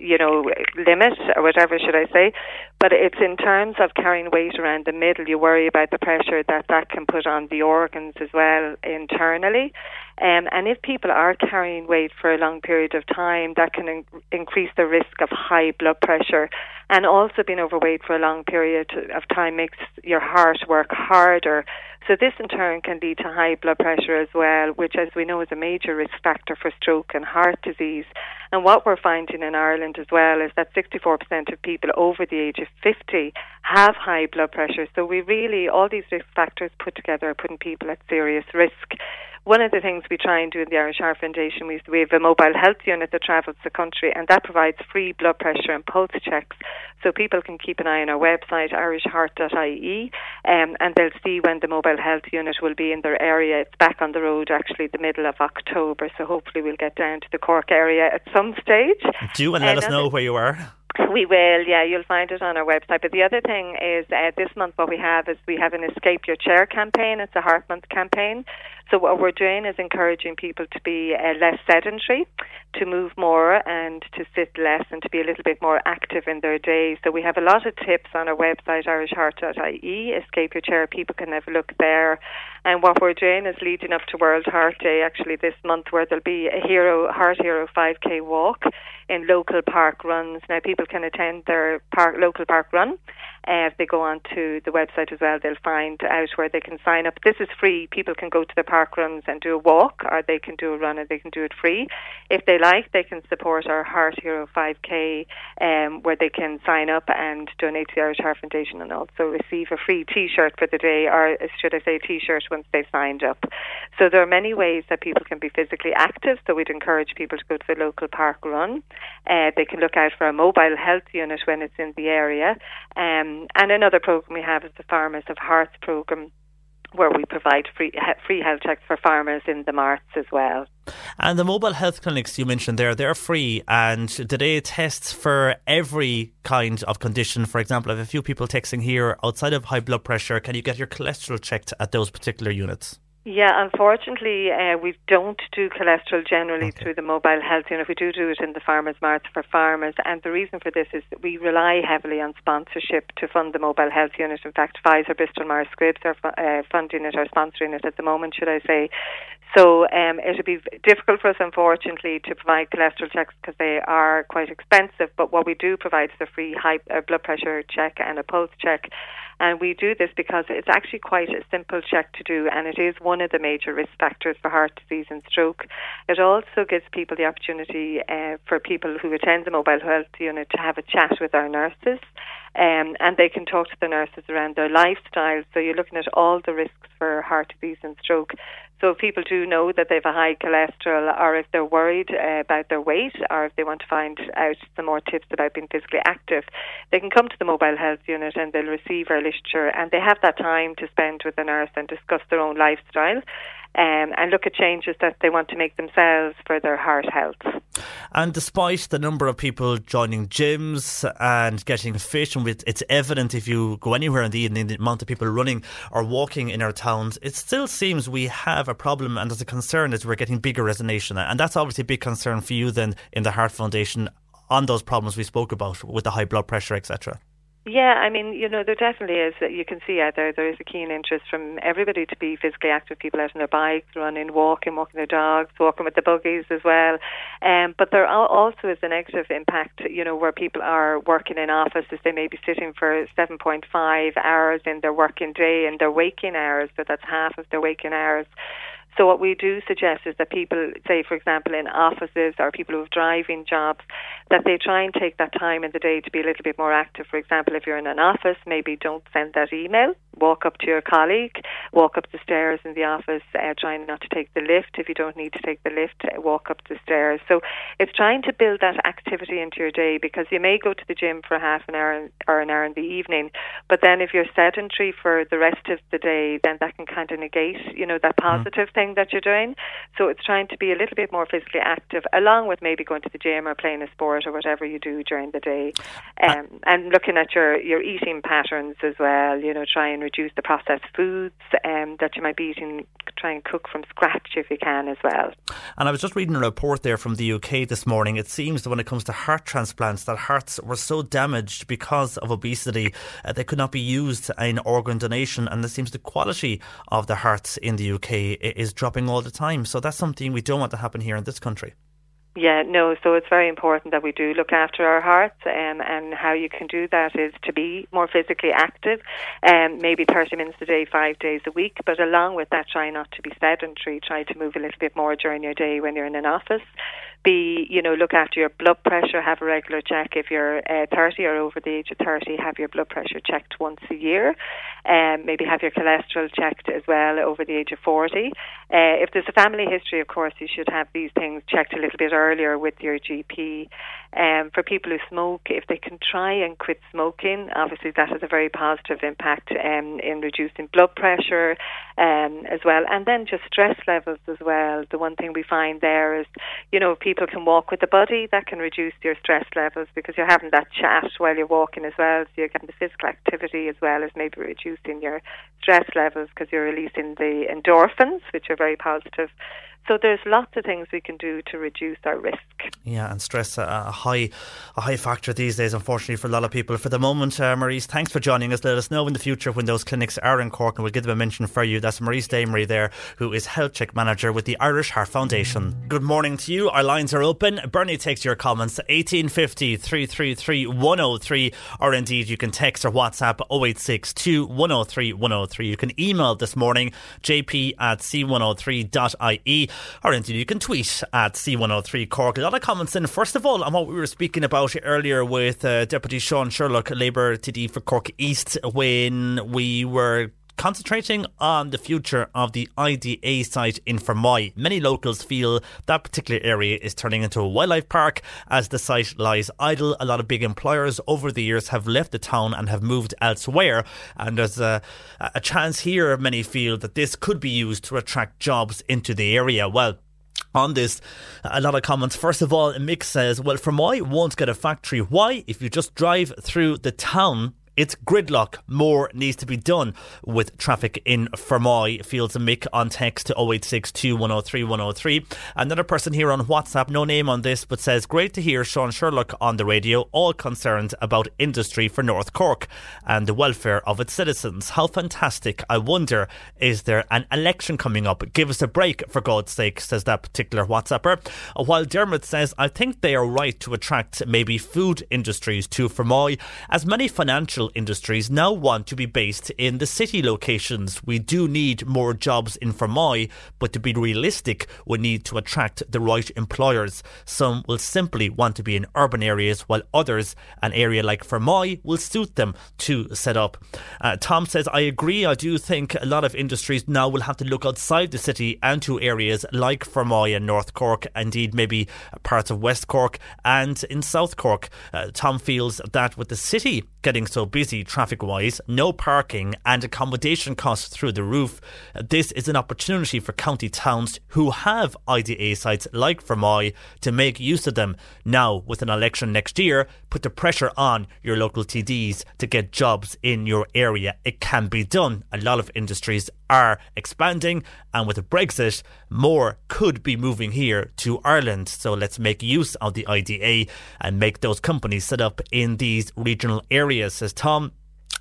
you know, limit, or whatever should I say. But it's in terms of carrying weight around the middle, you worry about the pressure that can put on the organs as well internally. And if people are carrying weight for a long period of time, that can increase the risk of high blood pressure. And also being overweight for a long period of time makes your heart work harder. So this in turn can lead to high blood pressure as well, which, as we know, is a major risk factor for stroke and heart disease. And what we're finding in Ireland as well is that 64% of people over the age of 50 have high blood pressure. So we really, all these risk factors put together are putting people at serious risk. One of the things we try and do in the Irish Heart Foundation is we have a mobile health unit that travels the country, and that provides free blood pressure and pulse checks. So people can keep an eye on our website, irishheart.ie, and they'll see when the mobile health unit will be in their area. It's back on the road, actually, the middle of October. So hopefully we'll get down to the Cork area at some stage. Do, and let us know where you are. We will, yeah, you'll find it on our website. But the other thing is this month what we have is we have an Escape Your Chair campaign. It's a Heart Month campaign. So what we're doing is encouraging people to be less sedentary, to move more and to sit less and to be a little bit more active in their day. So we have a lot of tips on our website, irishheart.ie, Escape Your Chair. People can have a look there. And what we're doing is leading up to World Heart Day actually this month, where there'll be a Heart Hero 5K walk in local park runs. Now, people can attend their local park run. If they go on to the website as well, they'll find out where they can sign up. This is free. People can go to the park runs and do a walk, or they can do a run and they can do it free. If they like, they can support our Heart Hero 5K, where they can sign up and donate to the Irish Heart Foundation and also receive a free T-shirt for the day, or should I say T-shirt, once they've signed up. So there are many ways that people can be physically active. So we'd encourage people to go to the local park run. They can look out for a mobile health unit when it's in the area. And another program we have is the Farmers of Hearts program, where we provide free health checks for farmers in the marts as well. And the mobile health clinics you mentioned there, they're free, and do they test for every kind of condition? For example, I have a few people texting here, outside of high blood pressure, can you get your cholesterol checked at those particular units? Yeah, unfortunately, we don't do cholesterol generally through the mobile health unit. We do it in the farmers' marts for farmers. And the reason for this is that we rely heavily on sponsorship to fund the mobile health unit. In fact, Pfizer, Bristol Myers Squibbs are funding it or sponsoring it at the moment, should I say. So it would be difficult for us, unfortunately, to provide cholesterol checks because they are quite expensive. But what we do provide is a free blood pressure check and a pulse check. And we do this because it's actually quite a simple check to do, and it is one of the major risk factors for heart disease and stroke. It also gives people the opportunity for people who attend the mobile health unit to have a chat with our nurses. And they can talk to the nurses around their lifestyle. So you're looking at all the risks for heart disease and stroke. So if people do know that they have a high cholesterol, or if they're worried about their weight, or if they want to find out some more tips about being physically active, they can come to the mobile health unit and they'll receive our literature, and they have that time to spend with the nurse and discuss their own lifestyle. And look at changes that they want to make themselves for their heart health. And despite the number of people joining gyms and getting fit, and it's evident if you go anywhere in the evening, the amount of people running or walking in our towns, it still seems we have a problem, and there's a concern that we're getting bigger as a nation. And that's obviously a big concern for you then in the Heart Foundation on those problems we spoke about with the high blood pressure, etc. Yeah, I mean, you know, there definitely is. You can see out there, there is a keen interest from everybody to be physically active, people out on their bikes, running, walking their dogs, walking with the buggies as well. But there also is a negative impact, you know, where people are working in offices. They may be sitting for 7.5 hours in their working day and their waking hours, so that's half of their waking hours. So what we do suggest is that people, say, for example, in offices or people who have driving jobs, that they try and take that time in the day to be a little bit more active. For example, if you're in an office, maybe don't send that email. Walk up to your colleague, walk up the stairs in the office, try not to take the lift. If you don't need to take the lift, walk up the stairs. So it's trying to build that activity into your day, because you may go to the gym for half an hour or an hour in the evening, but then if you're sedentary for the rest of the day, then that can kind of negate, you know, that positive thing that you're doing. So it's trying to be a little bit more physically active, along with maybe going to the gym or playing a sport or whatever you do during the day, and looking at your eating patterns as well, you know, try and reduce the processed foods that you might be eating, try and cook from scratch if you can as well. And I was just reading a report there from the UK this morning. It seems that when it comes to heart transplants, that hearts were so damaged because of obesity they could not be used in organ donation, and it seems the quality of the hearts in the UK is dropping all the time. So that's something we don't want to happen here in this country. Yeah, no, so it's very important that we do look after our hearts, and how you can do that is to be more physically active, maybe 30 minutes a day, 5 days a week, but along with that, try not to be sedentary, try to move a little bit more during your day when you're in an office. You know, look after your blood pressure, have a regular check. If you're 30 or over the age of 30, have your blood pressure checked once a year. Maybe have your cholesterol checked as well over the age of 40. If there's a family history, of course, you should have these things checked a little bit earlier with your GP. For people who smoke, if they can try and quit smoking, obviously that has a very positive impact in reducing blood pressure as well. And then just stress levels as well. The one thing we find there is, you know, people can walk with the body, that can reduce your stress levels because you're having that chat while you're walking as well. So you're getting the physical activity as well as maybe reducing your stress levels because you're releasing the endorphins, which are very positive. So there's lots of things we can do to reduce our risk. Yeah, and stress a high factor these days, unfortunately, for a lot of people. For the moment, Maurice, thanks for joining us. Let us know in the future when those clinics are in Cork and we'll give them a mention for you. That's Maurice Damery there, who is Health Check Manager with the Irish Heart Foundation. Good morning to you. Our lines are open. Bernie takes your comments 1850 333 103 or indeed you can text or WhatsApp 0862 103 103. You can email this morning jp@c103.ie. Or indeed, you can tweet at C103 Cork. A lot of comments in, first of all, on what we were speaking about earlier with Deputy Sean Sherlock, Labour TD for Cork East, when we were concentrating on the future of the IDA site in Fermoy. Many locals feel that particular area is turning into a wildlife park as the site lies idle. A lot of big employers over the years have left the town and have moved elsewhere. And there's a chance here, many feel, that this could be used to attract jobs into the area. Well, on this, a lot of comments. First of all, Mick says, well, Fermoy won't get a factory. Why? If you just drive through the town, it's gridlock. More needs to be done with traffic in Fermoy, feels Mick on text to 0862 103 103. Another person here on WhatsApp, no name on this, but says, great to hear Sean Sherlock on the radio, all concerned about industry for North Cork and the welfare of its citizens. How fantastic. I wonder, is there an election coming up? Give us a break, for God's sake, says that particular WhatsApper. While Dermot says, I think they are right to attract maybe food industries to Fermoy, as many financial industries now want to be based in the city locations. We do need more jobs in Fermoy, but to be realistic, we need to attract the right employers. Some will simply want to be in urban areas, while others, an area like Fermoy, will suit them to set up. Tom says, I agree. I do think a lot of industries now will have to look outside the city and to areas like Fermoy and North Cork, indeed maybe parts of West Cork and in South Cork. Tom feels that with the city getting so busy traffic-wise, no parking and accommodation costs through the roof, this is an opportunity for county towns who have IDA sites like Fermoy to make use of them. Now, with an election next year, put the pressure on your local TDs to get jobs in your area. It can be done. A lot of industries are expanding, and with Brexit, more could be moving here to Ireland. So let's make use of the IDA and make those companies set up in these regional areas, says Tom.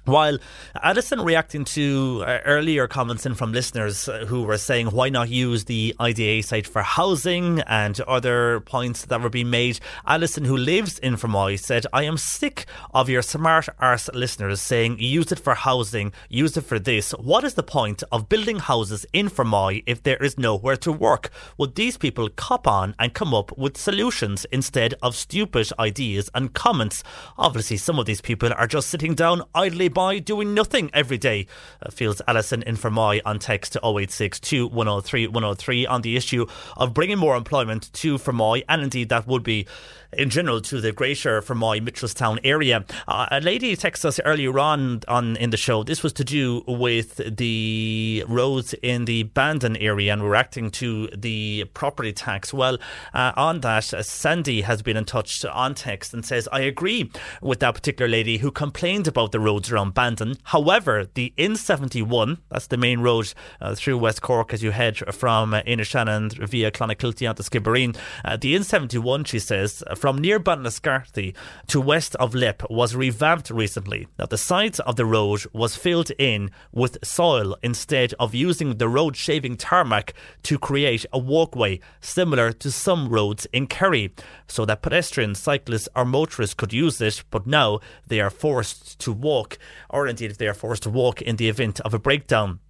While Alison, reacting to earlier comments in from listeners who were saying why not use the IDA site for housing and other points that were being made, Alison, who lives in Fermoy, said, I am sick of your smart arse listeners saying use it for housing, use it for this. What is the point of building houses in Fermoy if there is nowhere to work? Would these people cop on and come up with solutions instead of stupid ideas and comments? Obviously, some of these people are just sitting down idly by doing nothing every day, feels Alison in Fermoy on text to 0862 103 103 on the issue of bringing more employment to Fermoy, and indeed that would be in general to the greater Fermoy Mitchelstown area. A lady texted us earlier on in the show. This was to do with the roads in the Bandon area and reacting to the property tax. Well, on that, Sandy has been in touch on text and says, I agree with that particular lady who complained about the roads around Bandon. However, the N71, that's the main road through West Cork as you head from Inishannon via Clonakilty onto Skibbereen, the N71, she says, from near Ballinascarty to west of Lepp was revamped recently. Now, the sides of the road was filled in with soil instead of using the road shaving tarmac to create a walkway similar to some roads in Kerry, so that pedestrians, cyclists or motorists could use it, but now they are forced to walk, or indeed if they are forced to walk in the event of a breakdown.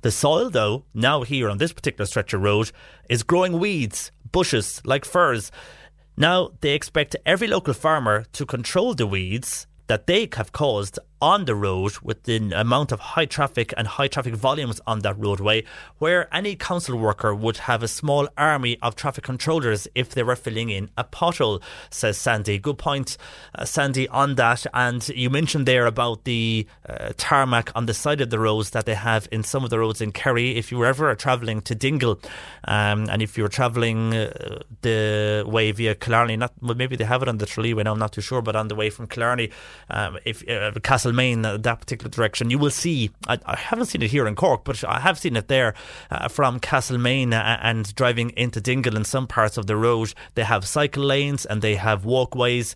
The soil, though, now here on this particular stretch of road is growing weeds, bushes like firs. Now, they expect every local farmer to control the weeds that they have caused on the road with the amount of high traffic and high traffic volumes on that roadway, where any council worker would have a small army of traffic controllers if they were filling in a pothole, says Sandy. Good point, Sandy, on that. And you mentioned there about the tarmac on the side of the roads that they have in some of the roads in Kerry. If you were ever travelling to Dingle, and if you were travelling the way via Killarney, maybe they have it on the Tralee, now I'm not too sure, but on the way from Killarney, if Castlemaine, that particular direction, you will see, I haven't seen it here in Cork, but I have seen it there from Castlemaine and driving into Dingle. In some parts of the road, they have cycle lanes and they have walkways.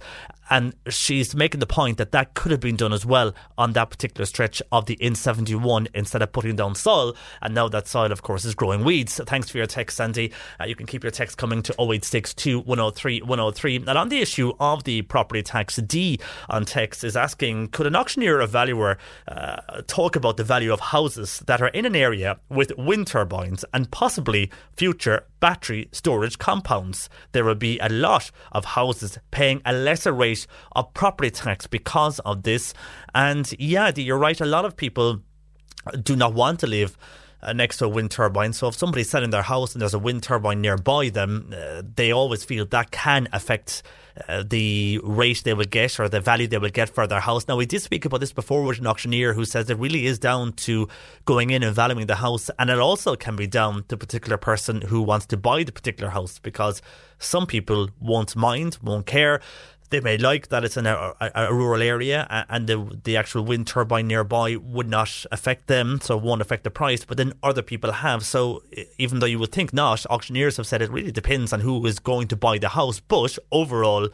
And she's making the point that that could have been done as well on that particular stretch of the N71 instead of putting down soil. And now that soil, of course, is growing weeds. So thanks for your text, Sandy. You can keep your text coming to 0862 103 103. And on the issue of the property tax, D on text is asking, could an auctioneer or valuer talk about the value of houses that are in an area with wind turbines and possibly future battery storage compounds? There will be a lot of houses paying a lesser rate of property tax because of this. And yeah, you're right, a lot of people do not want to live next to a wind turbine. So if somebody's selling their house and there's a wind turbine nearby them, they always feel that can affect the rate they would get or the value they would get for their house. Now, we did speak about this before with an auctioneer who says it really is down to going in and valuing the house, and it also can be down to the particular person who wants to buy the particular house, because some people won't mind, won't care. They may like that it's in a rural area and the actual wind turbine nearby would not affect them, so it won't affect the price, but then other people have. So even though you would think not, auctioneers have said it really depends on who is going to buy the house. But overall,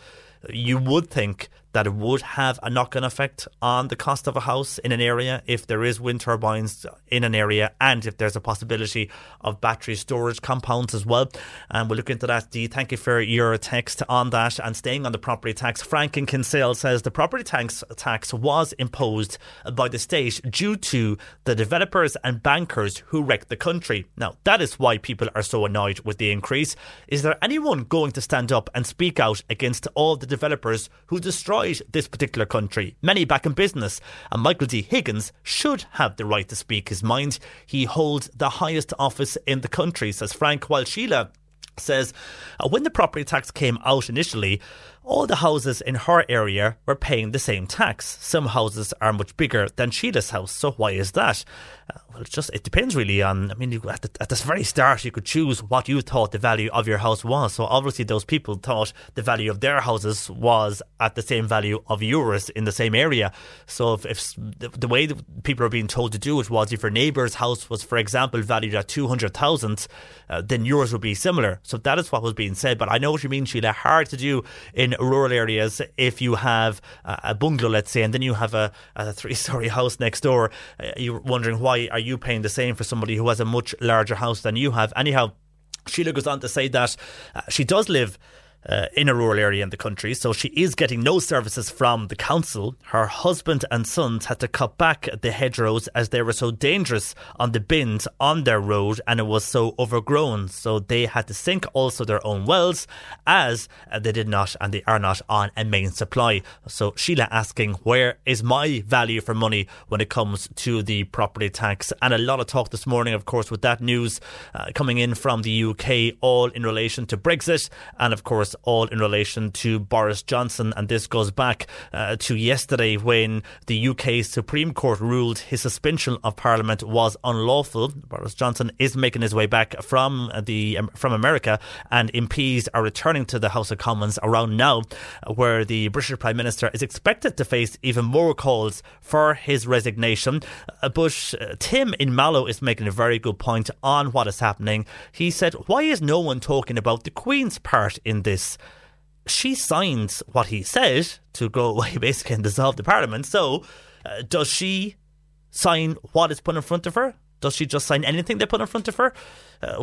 you would think that it would have a knock-on effect on the cost of a house in an area if there is wind turbines in an area and if there's a possibility of battery storage compounds as well. And we'll look into that, Dee. Thank you for your text on that. And staying on the property tax, Frank in Kinsale says the property tax was imposed by the state due to the developers and bankers who wrecked the country. Now, that is why people are so annoyed with the increase. Is there anyone going to stand up and speak out against all the developers who destroy this particular country? Many back in business, and Michael D. Higgins should have the right to speak his mind. He holds the highest office in the country, says Frank. While Sheila says, when the property tax came out initially, all the houses in her area were paying the same tax. Some houses are much bigger than Sheila's house, so why is that? Well, it depends really on, at this very start you could choose what you thought the value of your house was. So obviously those people thought the value of their houses was at the same value of yours in the same area. So if the way that people are being told to do it was, if your neighbour's house was, for example, valued at 200,000, then yours would be similar. So that is what was being said. But I know what you mean, Sheila. Hard to do in rural areas if you have a bungalow, let's say, and then you have a three-storey house next door. You're wondering, why are you paying the same for somebody who has a much larger house than you have? Anyhow, Sheila goes on to say that she does live in a rural area in the country, so she is getting no services from the council. Her husband and sons had to cut back the hedgerows as they were so dangerous on the bins on their road, and it was so overgrown, so they had to sink also their own wells, as they did not and they are not on a main supply. So Sheila asking, where is my value for money when it comes to the property tax? And a lot of talk this morning, of course, with that news coming in from the UK, all in relation to Brexit, and of course all in relation to Boris Johnson. And this goes back to yesterday when the UK Supreme Court ruled his suspension of Parliament was unlawful. Boris Johnson is making his way back from America, and MPs are returning to the House of Commons around now, where the British Prime Minister is expected to face even more calls for his resignation. But Tim in Mallow is making a very good point on what is happening. He said, why is no one talking about the Queen's part in this? She signed what he said to go away basically and dissolve the Parliament. So does she sign what is put in front of her? Does she just sign anything they put in front of her?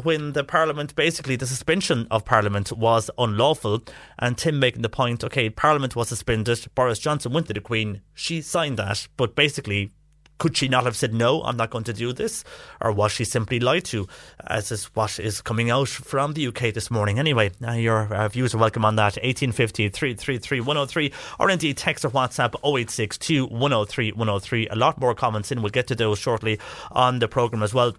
When the Parliament, basically the suspension of Parliament was unlawful, and Tim making the point, okay, Parliament was suspended, Boris Johnson went to the Queen, she signed that, but basically Could she not have said, no, I'm not going to do this? Or was she simply lied to, as is what is coming out from the UK this morning? Anyway, your views are welcome on that. 1850 333 103 or indeed text or WhatsApp 0862 103 103. A lot more comments in. We'll get to those shortly on the programme as well.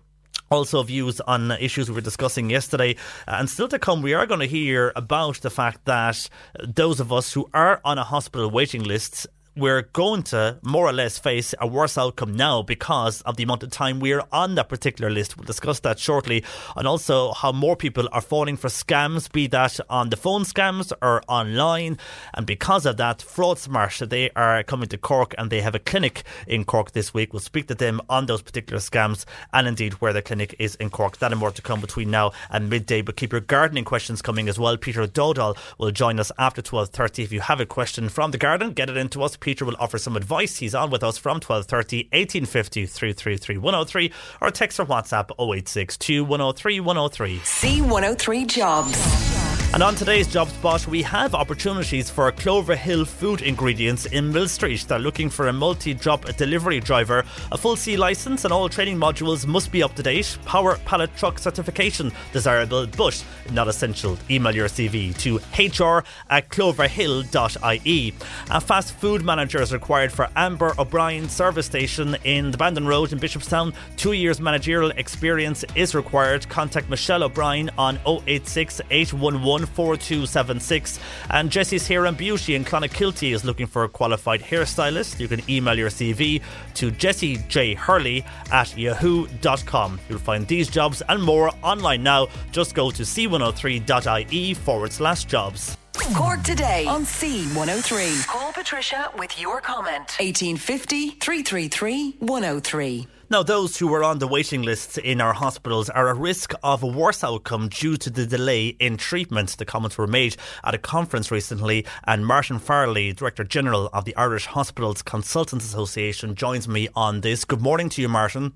Also views on issues we were discussing yesterday, and still to come we are going to hear about the fact that those of us who are on a hospital waiting list, we're going to more or less face a worse outcome now because of the amount of time we're on that particular list. We'll discuss that shortly, and also how more people are falling for scams, be that on the phone scams or online, and because of that, FraudSmart, they are coming to Cork and they have a clinic in Cork this week. We'll speak to them on those particular scams and indeed where the clinic is in Cork. That and more to come between now and midday, but keep your gardening questions coming as well. Peter Dowdall will join us after 12:30. If you have a question from the garden, get it into us. Peter will offer some advice. He's on with us from 12:30, 1850 333 103 or text or WhatsApp 0862 103 103. C103 Jobs. And on today's Job Spot, we have opportunities for Clover Hill Food Ingredients in Mill Street. They're looking for a multi-drop delivery driver. A full C licence and all training modules must be up to date. Power pallet truck certification desirable, but not essential. Email your CV to hr@cloverhill.ie. A fast food manager is required for Amber O'Brien service station in the Bandon Road in Bishopstown. 2 years managerial experience is required. Contact Michelle O'Brien on 086 811 4276. And Jessie's Hair and Beauty in Clonakilty is looking for a qualified hairstylist. You can email your CV to jessiejhurley@yahoo.com. You'll find these jobs and more online now. Just go to c103.ie/jobs. Cork Today on C103. Call Patricia with your comment. 1850 333 103. Now, those who are on the waiting lists in our hospitals are at risk of a worse outcome due to the delay in treatment. The comments were made at a conference recently, and Martin Farley, Director General of the Irish Hospitals Consultants Association, joins me on this. Good morning to you, Martin.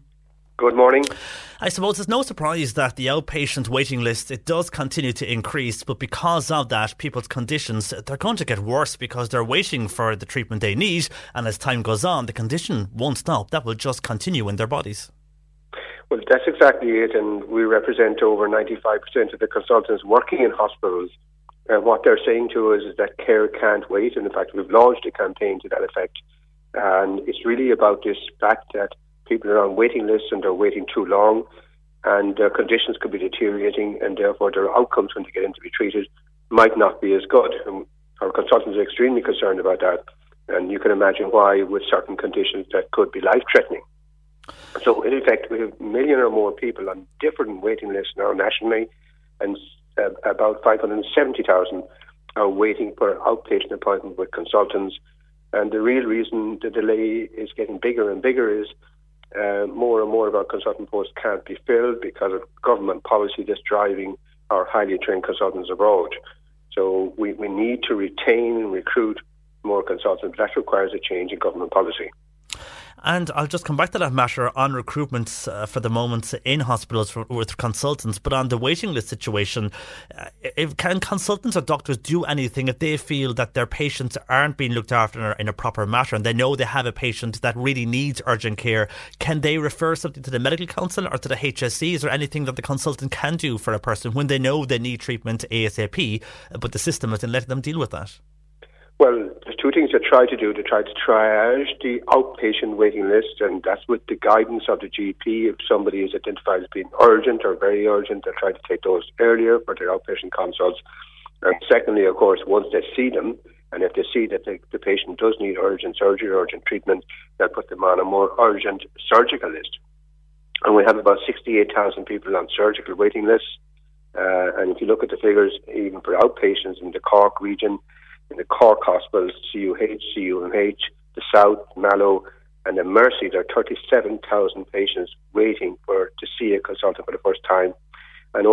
Good morning. I suppose it's no surprise that the outpatient waiting list, it does continue to increase, but because of that, people's conditions, they're going to get worse because they're waiting for the treatment they need, and as time goes on, the condition won't stop. That will just continue in their bodies. Well, that's exactly it, and we represent over 95% of the consultants working in hospitals. What they're saying to us is that care can't wait, and in fact, we've launched a campaign to that effect, and it's really about this fact that people are on waiting lists and they're waiting too long, and their conditions could be deteriorating, and therefore their outcomes when they get in to be treated might not be as good. And our consultants are extremely concerned about that, and you can imagine why, with certain conditions that could be life-threatening. So in effect, we have a million or more people on different waiting lists now nationally, and about 570,000 are waiting for an outpatient appointment with consultants. And the real reason the delay is getting bigger and bigger is more and more of our consultant posts can't be filled because of government policy that's driving our highly trained consultants abroad. So we need to retain and recruit more consultants. That requires a change in government policy. And I'll just come back to that matter on recruitment for the moment in hospitals with consultants, but on the waiting list situation, can consultants or doctors do anything if they feel that their patients aren't being looked after in a proper manner and they know they have a patient that really needs urgent care? Can they refer something to the medical council or to the HSE? Is there anything that the consultant can do for a person when they know they need treatment ASAP, but the system isn't letting them deal with that? Well, there's two things they try to do. They try to triage the outpatient waiting list, and that's with the guidance of the GP. If somebody is identified as being urgent or very urgent, they try to take those earlier for their outpatient consults. And secondly, of course, once they see them, and if they see that the patient does need urgent surgery or urgent treatment, they'll put them on a more urgent surgical list. And we have about 68,000 people on surgical waiting lists. And if you look at the figures, even for outpatients in the Cork region, in the Cork hospitals, CUH, CUMH, the South, Mallow and the Mercy, there are 37,000 patients waiting to see a consultant for the first time. And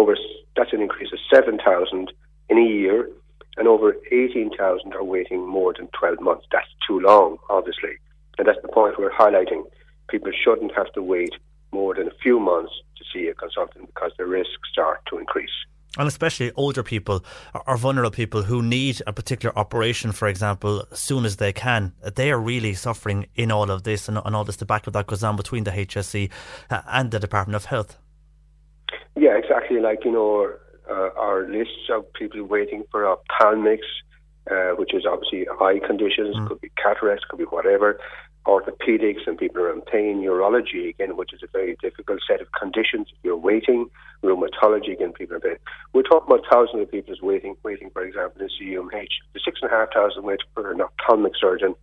that's an increase of 7,000 in a year, and over 18,000 are waiting more than 12 months. That's too long, obviously. And that's the point we're highlighting. People shouldn't have to wait more than a few months to see a consultant because the risks start to increase. and especially older people or vulnerable people who need a particular operation, for example, as soon as they can, they are really suffering in all of this and all this debacle that goes on between the HSE and the Department of Health. Yeah, exactly. Like, you know, our lists of people waiting for ophthalmics, which is obviously eye conditions, could be cataracts, could be whatever, orthopedics, and people are on pain, urology, again, which is a very difficult set of conditions. You're waiting, rheumatology, again, people are in pain. We're talking about thousands of people waiting, for example, in CUMH. There's 6,500 waiting for an ophthalmic surgeon.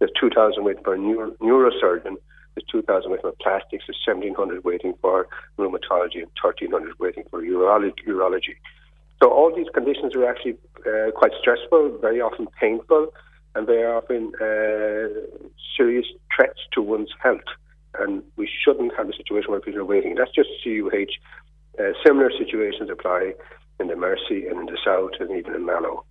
There's 2,000 waiting for a neurosurgeon. There's 2,000 waiting for plastics. There's 1,700 waiting for rheumatology and 1,300 waiting for urology. So all these conditions are actually quite stressful, very often painful, and they are often serious threats to one's health. And we shouldn't have a situation where people are waiting. That's just CUH. Similar situations apply in the Mersey and in the South and even in Mallow.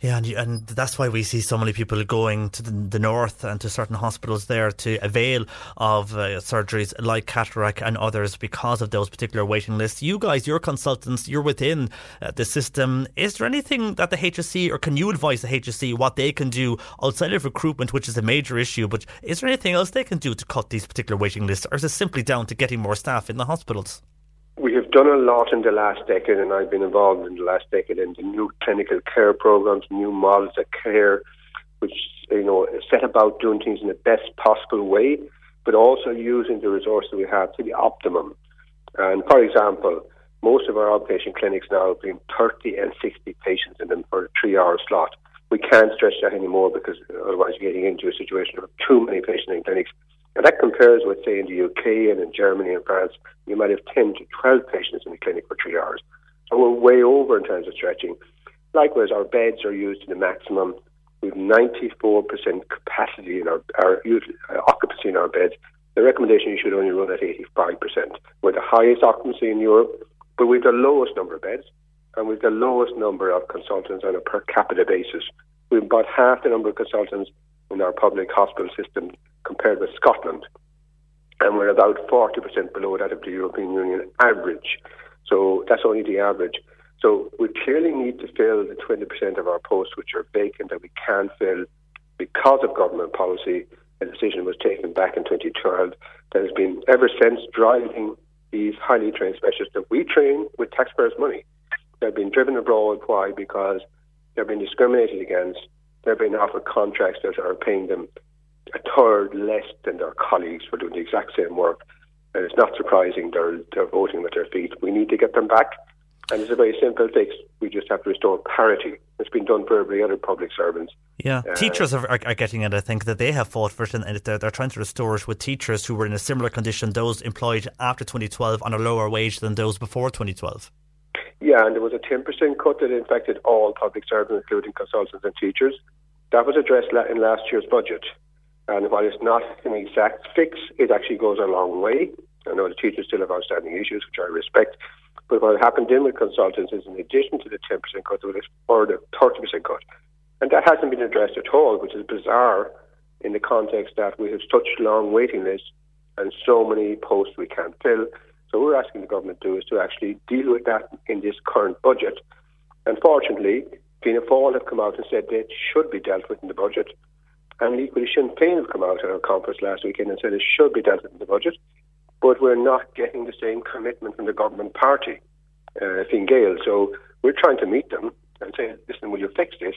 Yeah, and that's why we see so many people going to the north and to certain hospitals there to avail of surgeries like cataract and others because of those particular waiting lists. You guys, your consultants, you're within the system. Is there anything that the HSE, or can you advise the HSE what they can do outside of recruitment, which is a major issue, but is there anything else they can do to cut these particular waiting lists, or is it simply down to getting more staff in the hospitals? We have done a lot in the last decade, and I've been involved in the last decade in the new clinical care programs, new models of care, which, you know, set about doing things in the best possible way, but also using the resources we have to the optimum. And for example, most of our outpatient clinics now have been 30 and 60 patients in them for a 3-hour slot. We can't stretch that anymore because otherwise you're getting into a situation of too many patients in clinics. And that compares with, say, in the UK and in Germany and France, you might have 10 to 12 patients in the clinic for 3 hours. So we're way over in terms of stretching. Likewise, our beds are used to the maximum. We have 94% capacity in our occupancy in our beds. The recommendation you should only run at 85%. We're the highest occupancy in Europe, but we've the lowest number of beds, and we've the lowest number of consultants on a per capita basis. We've about half the number of consultants in our public hospital system compared with Scotland, and we're about 40% below that of the European Union average. So that's only the average. So we clearly need to fill the 20% of our posts which are vacant that we can fill because of government policy. A decision was taken back in 2012 that has been ever since driving these highly trained specialists that we train with taxpayers' money. They've been driven abroad. Why? Because they've been discriminated against. They're being offered contracts that are paying them a third less than their colleagues for doing the exact same work. And it's not surprising they're voting with their feet. We need to get them back. And it's a very simple fix. We just have to restore parity. It's been done for every other public servant. Yeah, teachers are getting it, I think, that they have fought for it, and they're trying to restore it with teachers who were in a similar condition, those employed after 2012 on a lower wage than those before 2012. Yeah, and there was a 10% cut that affected all public servants, including consultants and teachers. That was addressed in last year's budget. And while it's not an exact fix, it actually goes a long way. I know the teachers still have outstanding issues, which I respect. But what happened in with consultants is, in addition to the 10% cut, there was a further 30% cut. And that hasn't been addressed at all, which is bizarre in the context that we have such long waiting lists and so many posts we can't fill. So what we're asking the government to do is to actually deal with that in this current budget. Unfortunately, Fianna Fáil have come out and said that it should be dealt with in the budget. And equally, Sinn Féin have come out at our conference last weekend and said it should be dealt with in the budget. But we're not getting the same commitment from the government party, Fine Gael. So we're trying to meet them and say, listen, will you fix this?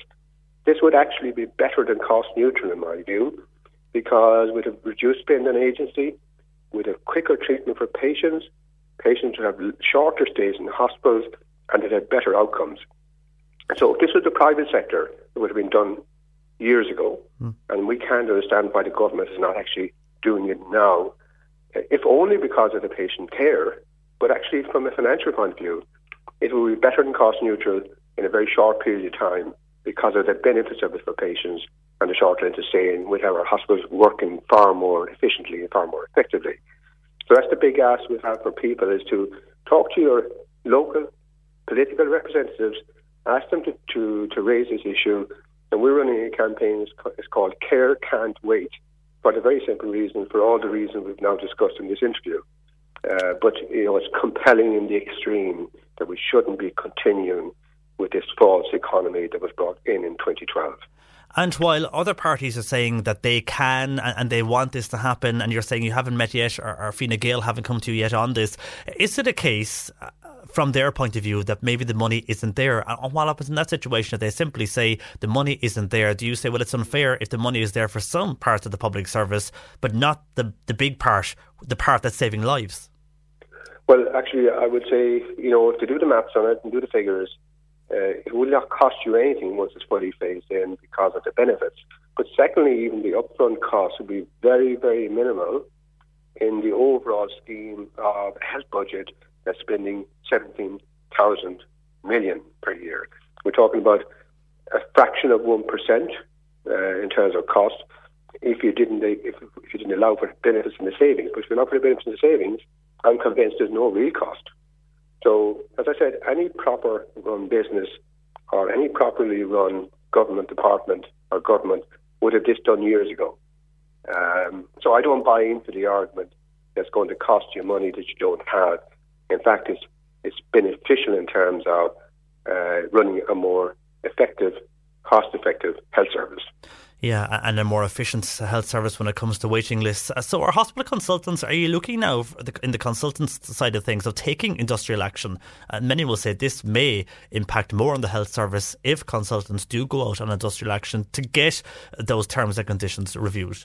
This would actually be better than cost neutral, in my view, because we'd have reduced spend on agency, we'd have quicker treatment for patients, patients would have shorter stays in the hospitals, and they'd have better outcomes. So if this was the private sector, it would have been done years ago, and we can't understand why the government is not actually doing it now, if only because of the patient care, but actually from a financial point of view, it will be better than cost neutral in a very short period of time because of the benefits of it for patients and the short length of stay, and we'd have our hospitals working far more efficiently and far more effectively. So that's the big ask we have for people, is to talk to your local political representatives, ask them to raise this issue. And we're running a campaign, it's called Care Can't Wait, for the very simple reason, for all the reasons we've now discussed in this interview. But, you know, it's compelling in the extreme that we shouldn't be continuing with this false economy that was brought in 2012. And while other parties are saying that they can and they want this to happen, and you're saying you haven't met yet, or Fine Gael haven't come to you yet on this, is it a case from their point of view that maybe the money isn't there? And what happens in that situation if they simply say the money isn't there? Do you say, well, it's unfair if the money is there for some parts of the public service, but not the big part, the part that's saving lives? Well, actually, I would say, if you do the maths on it and do the figures, it will not cost you anything once it's fully phased in because of the benefits. But secondly, even the upfront cost will be very, very minimal in the overall scheme of health budget that's spending 17,000 million per year. We're talking about a fraction of 1% in terms of cost if you didn't allow for the benefits and the savings. But if you allow for the benefits and the savings, I'm convinced there's no real cost. So, as I said, any proper run business or any properly run government department or government would have this done years ago. So I don't buy into the argument that's going to cost you money that you don't have. In fact, it's beneficial in terms of running a more effective, cost-effective health service. Yeah, and a more efficient health service when it comes to waiting lists. So are hospital consultants, are you looking now in the consultants side of things of taking industrial action? Many will say this may impact more on the health service if consultants do go out on industrial action to get those terms and conditions reviewed.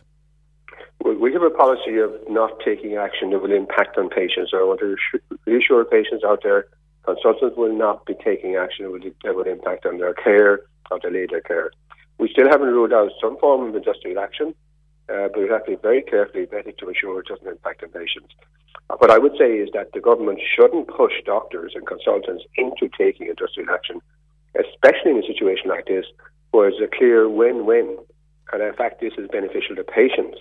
Well, we have a policy of not taking action that will impact on patients. So I want to reassure patients out there, consultants will not be taking action that will impact on their care or delay their care. We still haven't ruled out some form of industrial action, but we have to be very carefully vetted to ensure it doesn't impact on patients. What I would say is that the government shouldn't push doctors and consultants into taking industrial action, especially in a situation like this, where it's a clear win-win. And in fact, this is beneficial to patients.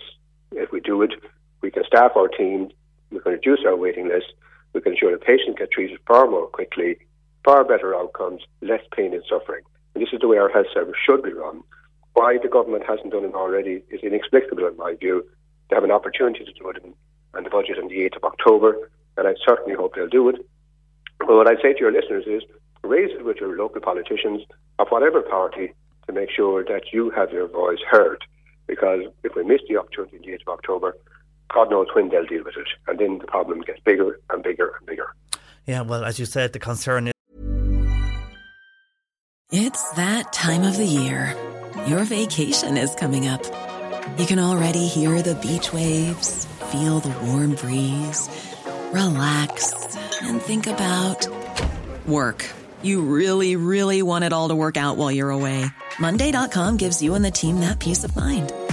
If we do it, we can staff our team, we can reduce our waiting list, we can ensure that patients get treated far more quickly, far better outcomes, less pain and suffering. And this is the way our health service should be run. Why the government hasn't done it already is inexplicable in my view. They have an opportunity to do it in the budget on the 8th of October, and I certainly hope they'll do it. But what I say to your listeners is, raise it with your local politicians of whatever party to make sure that you have your voice heard. Because if we miss the opportunity on the 8th of October, God knows when they'll deal with it. And then the problem gets bigger and bigger and bigger. Yeah, well, as you said, the concern is... It's that time of the year. Your vacation is coming up. You can already hear the beach waves, feel the warm breeze, relax, and think about work. You really, really want it all to work out while you're away. Monday.com gives you and the team that peace of mind.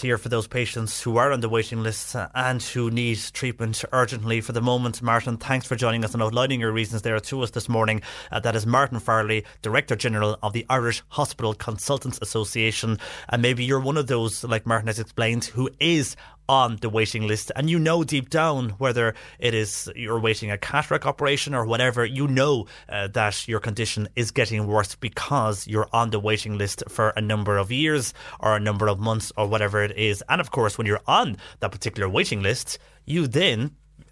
Here for those patients who are on the waiting list and who need treatment urgently. For the moment, Martin, thanks for joining us and outlining your reasons there to us this morning. That is Martin Farley, Director General of the Irish Hospital Consultants Association. And maybe you're one of those, like Martin has explained, who is on the waiting list, and you know deep down, whether it is you're waiting a cataract operation or whatever, you know that your condition is getting worse because you're on the waiting list for a number of years or a number of months or whatever it is. And of course, when you're on that particular waiting list, you then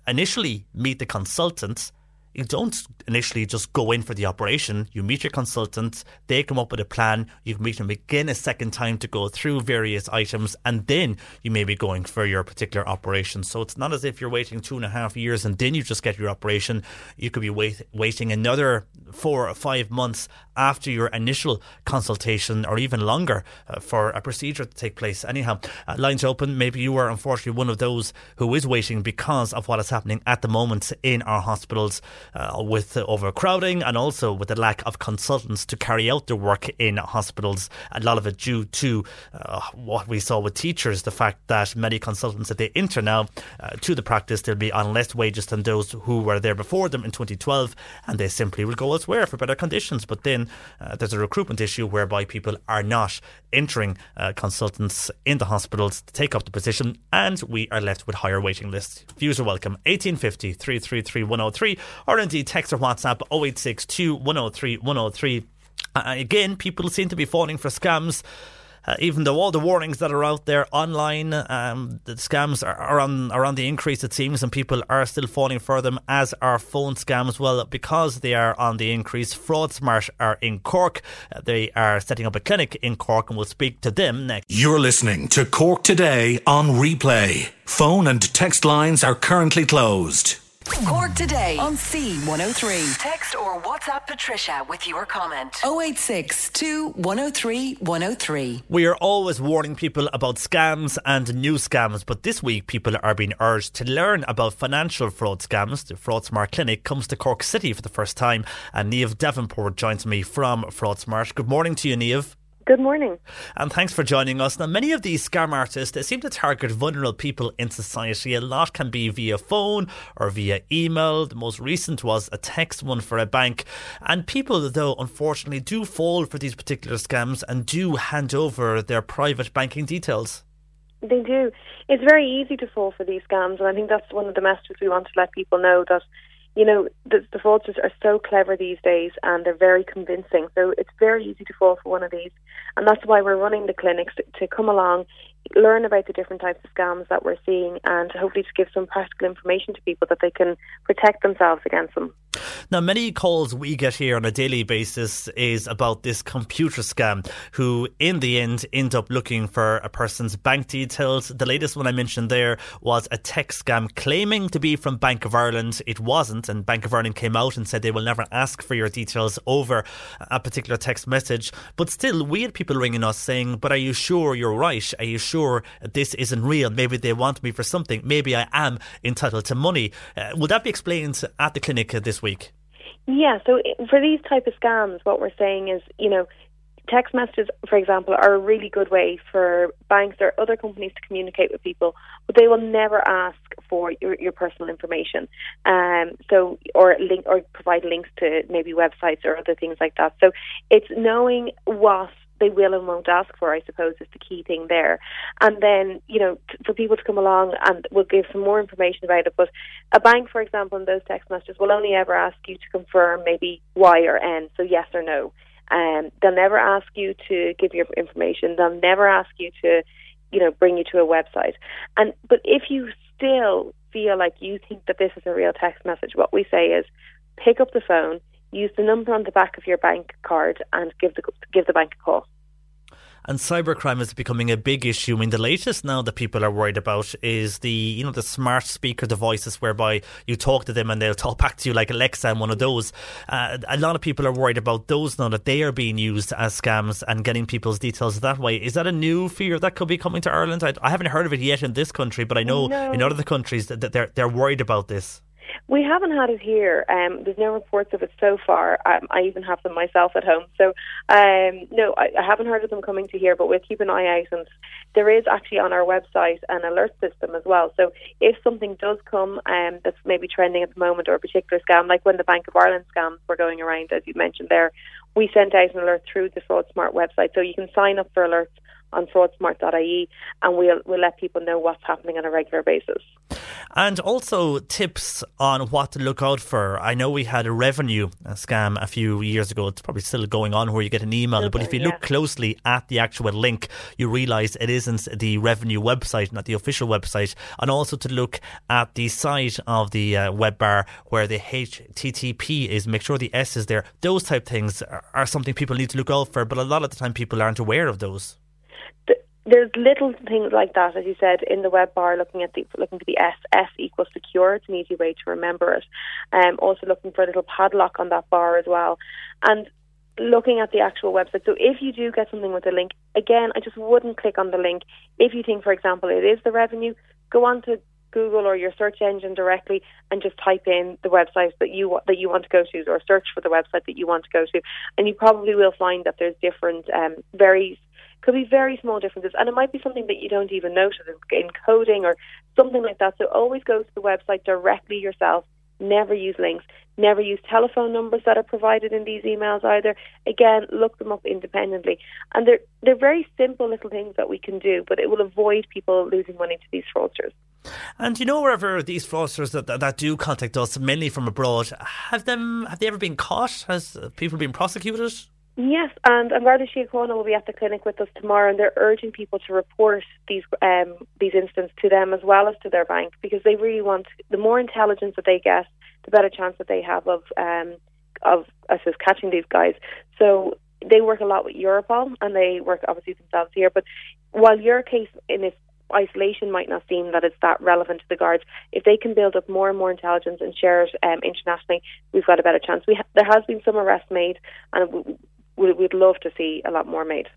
initially meet the consultant. you don't initially just go in for the operation. You meet your consultant, they come up with a plan, you meet them again a second time to go through various items, and then you may be going for your particular operation. So it's not as if you're waiting 2.5 years and then you just get your operation. You could be waiting another 4 or 5 months after your initial consultation, or even longer, for a procedure to take place. Anyhow, lines open. Maybe you are unfortunately one of those who is waiting because of what is happening at the moment in our hospitals, with overcrowding and also with the lack of consultants to carry out their work in hospitals. A lot of it due to what we saw with teachers, the fact that many consultants that they enter now to the practice, they'll be on less wages than those who were there before them in 2012, and they simply will go elsewhere for better conditions. But then there's a recruitment issue whereby people are not entering consultants in the hospitals to take up the position, and we are left with higher waiting lists. Views are welcome. 1850 333 103 or indeed text or WhatsApp 0862 103 103. Again, people seem to be falling for scams. Even though all the warnings that are out there online, the scams are on the increase, it seems, and people are still falling for them, as are phone scams. Well, because they are on the increase, FraudSmart are in Cork. They are setting up a clinic in Cork, and we'll speak to them next. You're listening to Cork Today on replay. Phone and text lines are currently closed. Cork Today on C103. Text or WhatsApp Patricia with your comment. 0862 103 103. We are always warning people about scams and new scams, but this week people are being urged to learn about financial fraud scams. The FraudSmart Clinic comes to Cork City for the first time, and Niamh Davenport joins me from FraudSmart. Good morning to you, Niamh. Good morning. And thanks for joining us. Now, many of these scam artists, they seem to target vulnerable people in society. A lot can be via phone or via email. The most recent was a text one for a bank. And people, though, unfortunately, do fall for these particular scams and do hand over their private banking details. They do. It's very easy to fall for these scams. And I think that's one of the messages we want to let people know, that you know, the fraudsters are so clever these days and they're very convincing. So it's very easy to fall for one of these. And that's why we're running the clinics to come along, learn about the different types of scams that we're seeing, and hopefully to give some practical information to people that they can protect themselves against them. Now, many calls we get here on a daily basis is about this computer scam who in the end end up looking for a person's bank details. The latest one I mentioned there was a text scam claiming to be from Bank of Ireland. It wasn't, and Bank of Ireland came out and said they will never ask for your details over a particular text message. But still, we had people ringing us saying, but are you sure you're right? Are you sure this isn't real? Maybe they want me for something. Maybe I am entitled to money. Will that be explained at the clinic this week? Yeah, so for these type of scams, what we're saying is, you know, text messages, for example, are a really good way for banks or other companies to communicate with people, but they will never ask for your personal information, or provide links to maybe websites or other things like that. So it's knowing what they will and won't ask for, I suppose, is the key thing there. And then, you know, for people to come along, and we'll give some more information about it, but a bank, for example, in those text messages will only ever ask you to confirm maybe Y or N, so yes or no. They'll never ask you to give your information. They'll never ask you to, you know, bring you to a website. But if you still feel like you think that this is a real text message, what we say is pick up the phone, use the number on the back of your bank card, and give the bank a call. And cybercrime is becoming a big issue. I mean, the latest now that people are worried about is the smart speaker devices whereby you talk to them and they'll talk back to you, like Alexa and one of those. A lot of people are worried about those now, that they are being used as scams and getting people's details that way. Is that a new fear that could be coming to Ireland? I haven't heard of it yet in this country, but I know in other countries that they're worried about this. We haven't had it here. There's no reports of it so far. I even have them myself at home. So, I haven't heard of them coming to here, but we'll keep an eye out. And there is actually on our website an alert system as well. So if something does come that's maybe trending at the moment, or a particular scam, like when the Bank of Ireland scams were going around, as you mentioned there, we sent out an alert through the FraudSmart website. So you can sign up for alerts on fraudsmart.ie, and we'll let people know what's happening on a regular basis. And also tips on what to look out for. I know we had a revenue scam a few years ago. It's probably still going on, where you get an email. Okay, but if you look closely at the actual link, you realise it isn't the revenue website, not the official website. And also to look at the site of the web bar where the HTTP is. Make sure the S is there. Those type things are something people need to look out for, but a lot of the time people aren't aware of those. There's little things like that, as you said, in the web bar, looking for the S. S equals secure. It's an easy way to remember it. Also looking for a little padlock on that bar as well. And looking at the actual website. So if you do get something with a link, again, I just wouldn't click on the link. If you think, for example, it is the revenue, go on to Google or your search engine directly and just type in the website that you want to go to, or search for the website that you want to go to. And you probably will find that there's different, could be very small differences, and it might be something that you don't even notice in coding or something like that. So always go to the website directly yourself. Never use links. Never use telephone numbers that are provided in these emails either. Again, look them up independently. And they're very simple little things that we can do, but it will avoid people losing money to these fraudsters. And you know, wherever these fraudsters that do contact us, mainly from abroad, have they ever been caught? Has people been prosecuted? Yes, and Amhrán na bhFiann will be at the clinic with us tomorrow, and they're urging people to report these incidents to them as well as to their bank, because they really want, the more intelligence that they get, the better chance that they have of catching these guys. So they work a lot with Europol, and they work obviously themselves here. But while your case in its isolation might not seem that it's that relevant to the guards, if they can build up more and more intelligence and share it internationally, we've got a better chance. There has been some arrests made, and we'd love to see a lot more made.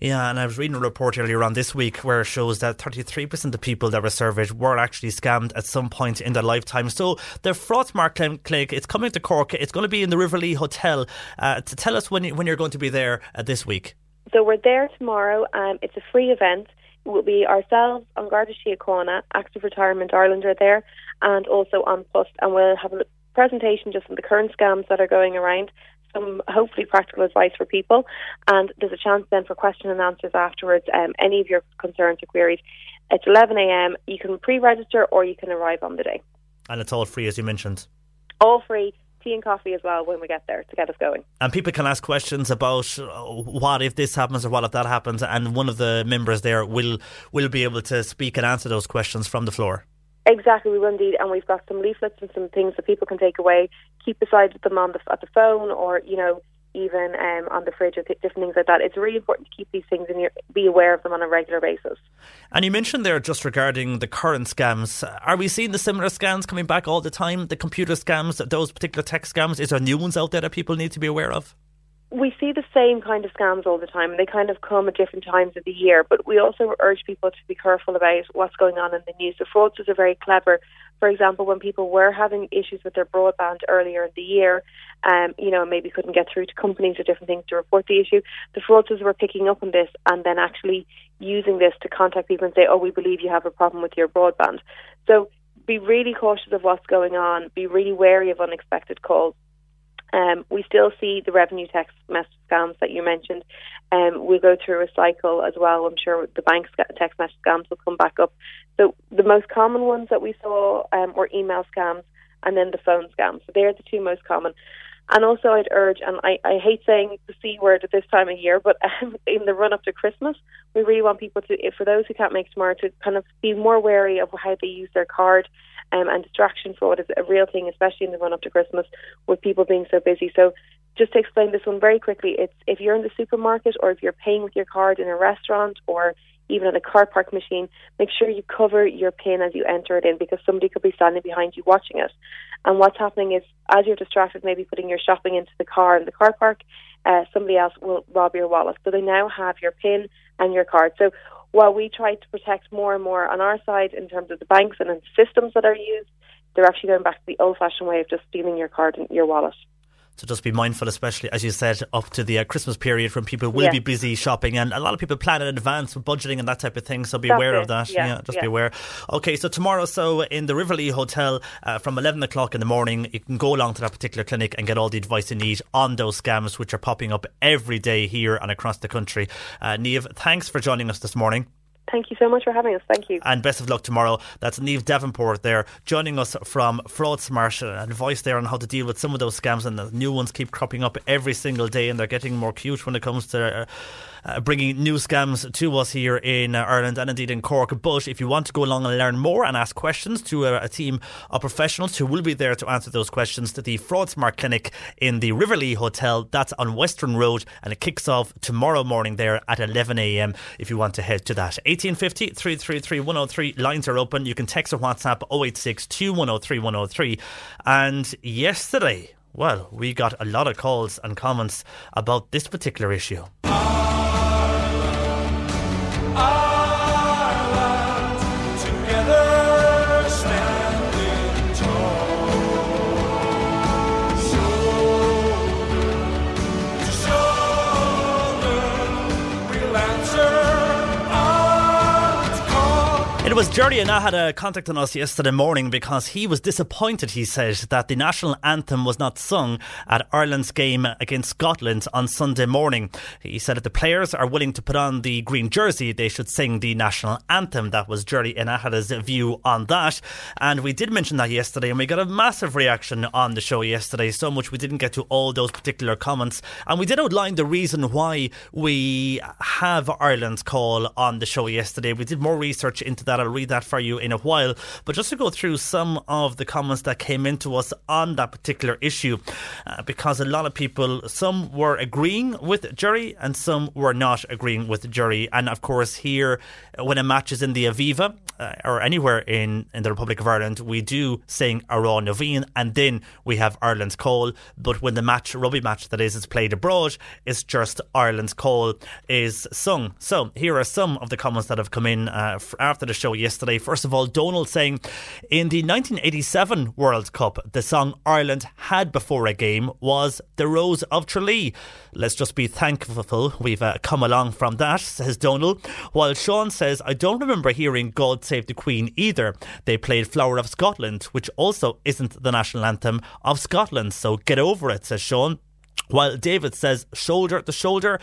Yeah, and I was reading a report earlier on this week where it shows that 33% of people that were surveyed were actually scammed at some point in their lifetime. So the Fraudsmart Clinic, it's coming to Cork. It's going to be in the Rivoli Hotel. To tell us when you're going to be there this week. So we're there tomorrow. It's a free event. It will be ourselves, on Garda Síochána, Active Retirement Ireland are there, and also on Plus, and we'll have a presentation just on the current scams that are going around, some hopefully practical advice for people, and there's a chance then for question and answers afterwards, any of your concerns or queries. It's 11am, you can pre-register or you can arrive on the day. And it's all free, as you mentioned. All free. Tea and coffee as well when we get there to get us going. And people can ask questions about what if this happens or what if that happens, and one of the members there will be able to speak and answer those questions from the floor. Exactly, we will indeed, and we've got some leaflets and some things that people can take away. Keep beside them on at the phone, or even on the fridge, or different things like that. It's really important to keep these things and be aware of them on a regular basis. And you mentioned there just regarding the current scams. Are we seeing the similar scams coming back all the time? The computer scams, those particular tech scams? Is there new ones out there that people need to be aware of? We see the same kind of scams all the time, and they kind of come at different times of the year. But we also urge people to be careful about what's going on in the news. The fraudsters are very clever. For example, when people were having issues with their broadband earlier in the year, maybe couldn't get through to companies or different things to report the issue, the fraudsters were picking up on this and then actually using this to contact people and say, oh, we believe you have a problem with your broadband. So be really cautious of what's going on. Be really wary of unexpected calls. We still see the revenue text message scams that you mentioned. We'll go through a cycle as well. I'm sure the bank text message scams will come back up. So the most common ones that we saw were email scams and then the phone scams. So they're the two most common. And also I'd urge, and I hate saying the C word at this time of year, but in the run-up to Christmas, we really want people to, for those who can't make tomorrow, to kind of be more wary of how they use their card. And distraction fraud is a real thing, especially in the run-up to Christmas, with people being so busy. So just to explain this one very quickly, it's if you're in the supermarket or if you're paying with your card in a restaurant or even at a car park machine, make sure you cover your PIN as you enter it in, because somebody could be standing behind you watching it. And what's happening is, as you're distracted, maybe putting your shopping into the car in the car park, somebody else will rob your wallet. So they now have your PIN and your card. So while we try to protect more and more on our side in terms of the banks and the systems that are used, they're actually going back to the old-fashioned way of just stealing your card and your wallet. So just be mindful, especially, as you said, up to the Christmas period when people will be busy shopping, and a lot of people plan in advance with budgeting and that type of thing, so be aware of that. Be aware. OK, so tomorrow, so in the Rivoli Hotel from 11 o'clock in the morning, you can go along to that particular clinic and get all the advice you need on those scams which are popping up every day here and across the country. Niamh, thanks for joining us this morning. Thank you so much for having us. Thank you. And best of luck tomorrow. That's Niamh Davenport there, joining us from Fraud Smart. Advice there on how to deal with some of those scams, and the new ones keep cropping up every single day, and they're getting more cute when it comes to bringing new scams to us here in Ireland and indeed in Cork. But if you want to go along and learn more and ask questions to a team of professionals who will be there to answer those questions, to the Fraud Smart Clinic in the Rivoli Hotel, that's on Western Road, and it kicks off tomorrow morning there at 11am if you want to head to that. 1850 333 103, lines are open. You can text or WhatsApp 086 2103 103. And yesterday, well, we got a lot of calls and comments about this particular issue. It was Jerry, and I had a contact on us yesterday morning because he was disappointed, he said, that the national anthem was not sung at Ireland's game against Scotland on Sunday morning. He said if the players are willing to put on the green jersey, they should sing the national anthem. That was Jerry and I had his view on that. And we did mention that yesterday, and we got a massive reaction on the show yesterday, so much we didn't get to all those particular comments. And we did outline the reason why we have Ireland's Call on the show yesterday. We did more research into that. I'll read that for you in a while, but just to go through some of the comments that came into us on that particular issue, because a lot of people, some were agreeing with Jerry and some were not agreeing with Jerry. And of course here, when a match is in the Aviva or anywhere in the Republic of Ireland, we do sing Amhrán na bhFiann and then we have Ireland's Call. But when the match, rugby match that is played abroad, it's just Ireland's Call is sung. So here are some of the comments that have come in after the show yesterday. First of all, Donald saying in the 1987 World Cup, the song Ireland had before a game was The Rose of Tralee. Let's just be thankful we've come along from that, says Donald. While Sean says, I don't remember hearing God Save the Queen either. They played Flower of Scotland, which also isn't the national anthem of Scotland, so get over it, says Sean. While David says, Shoulder to Shoulder,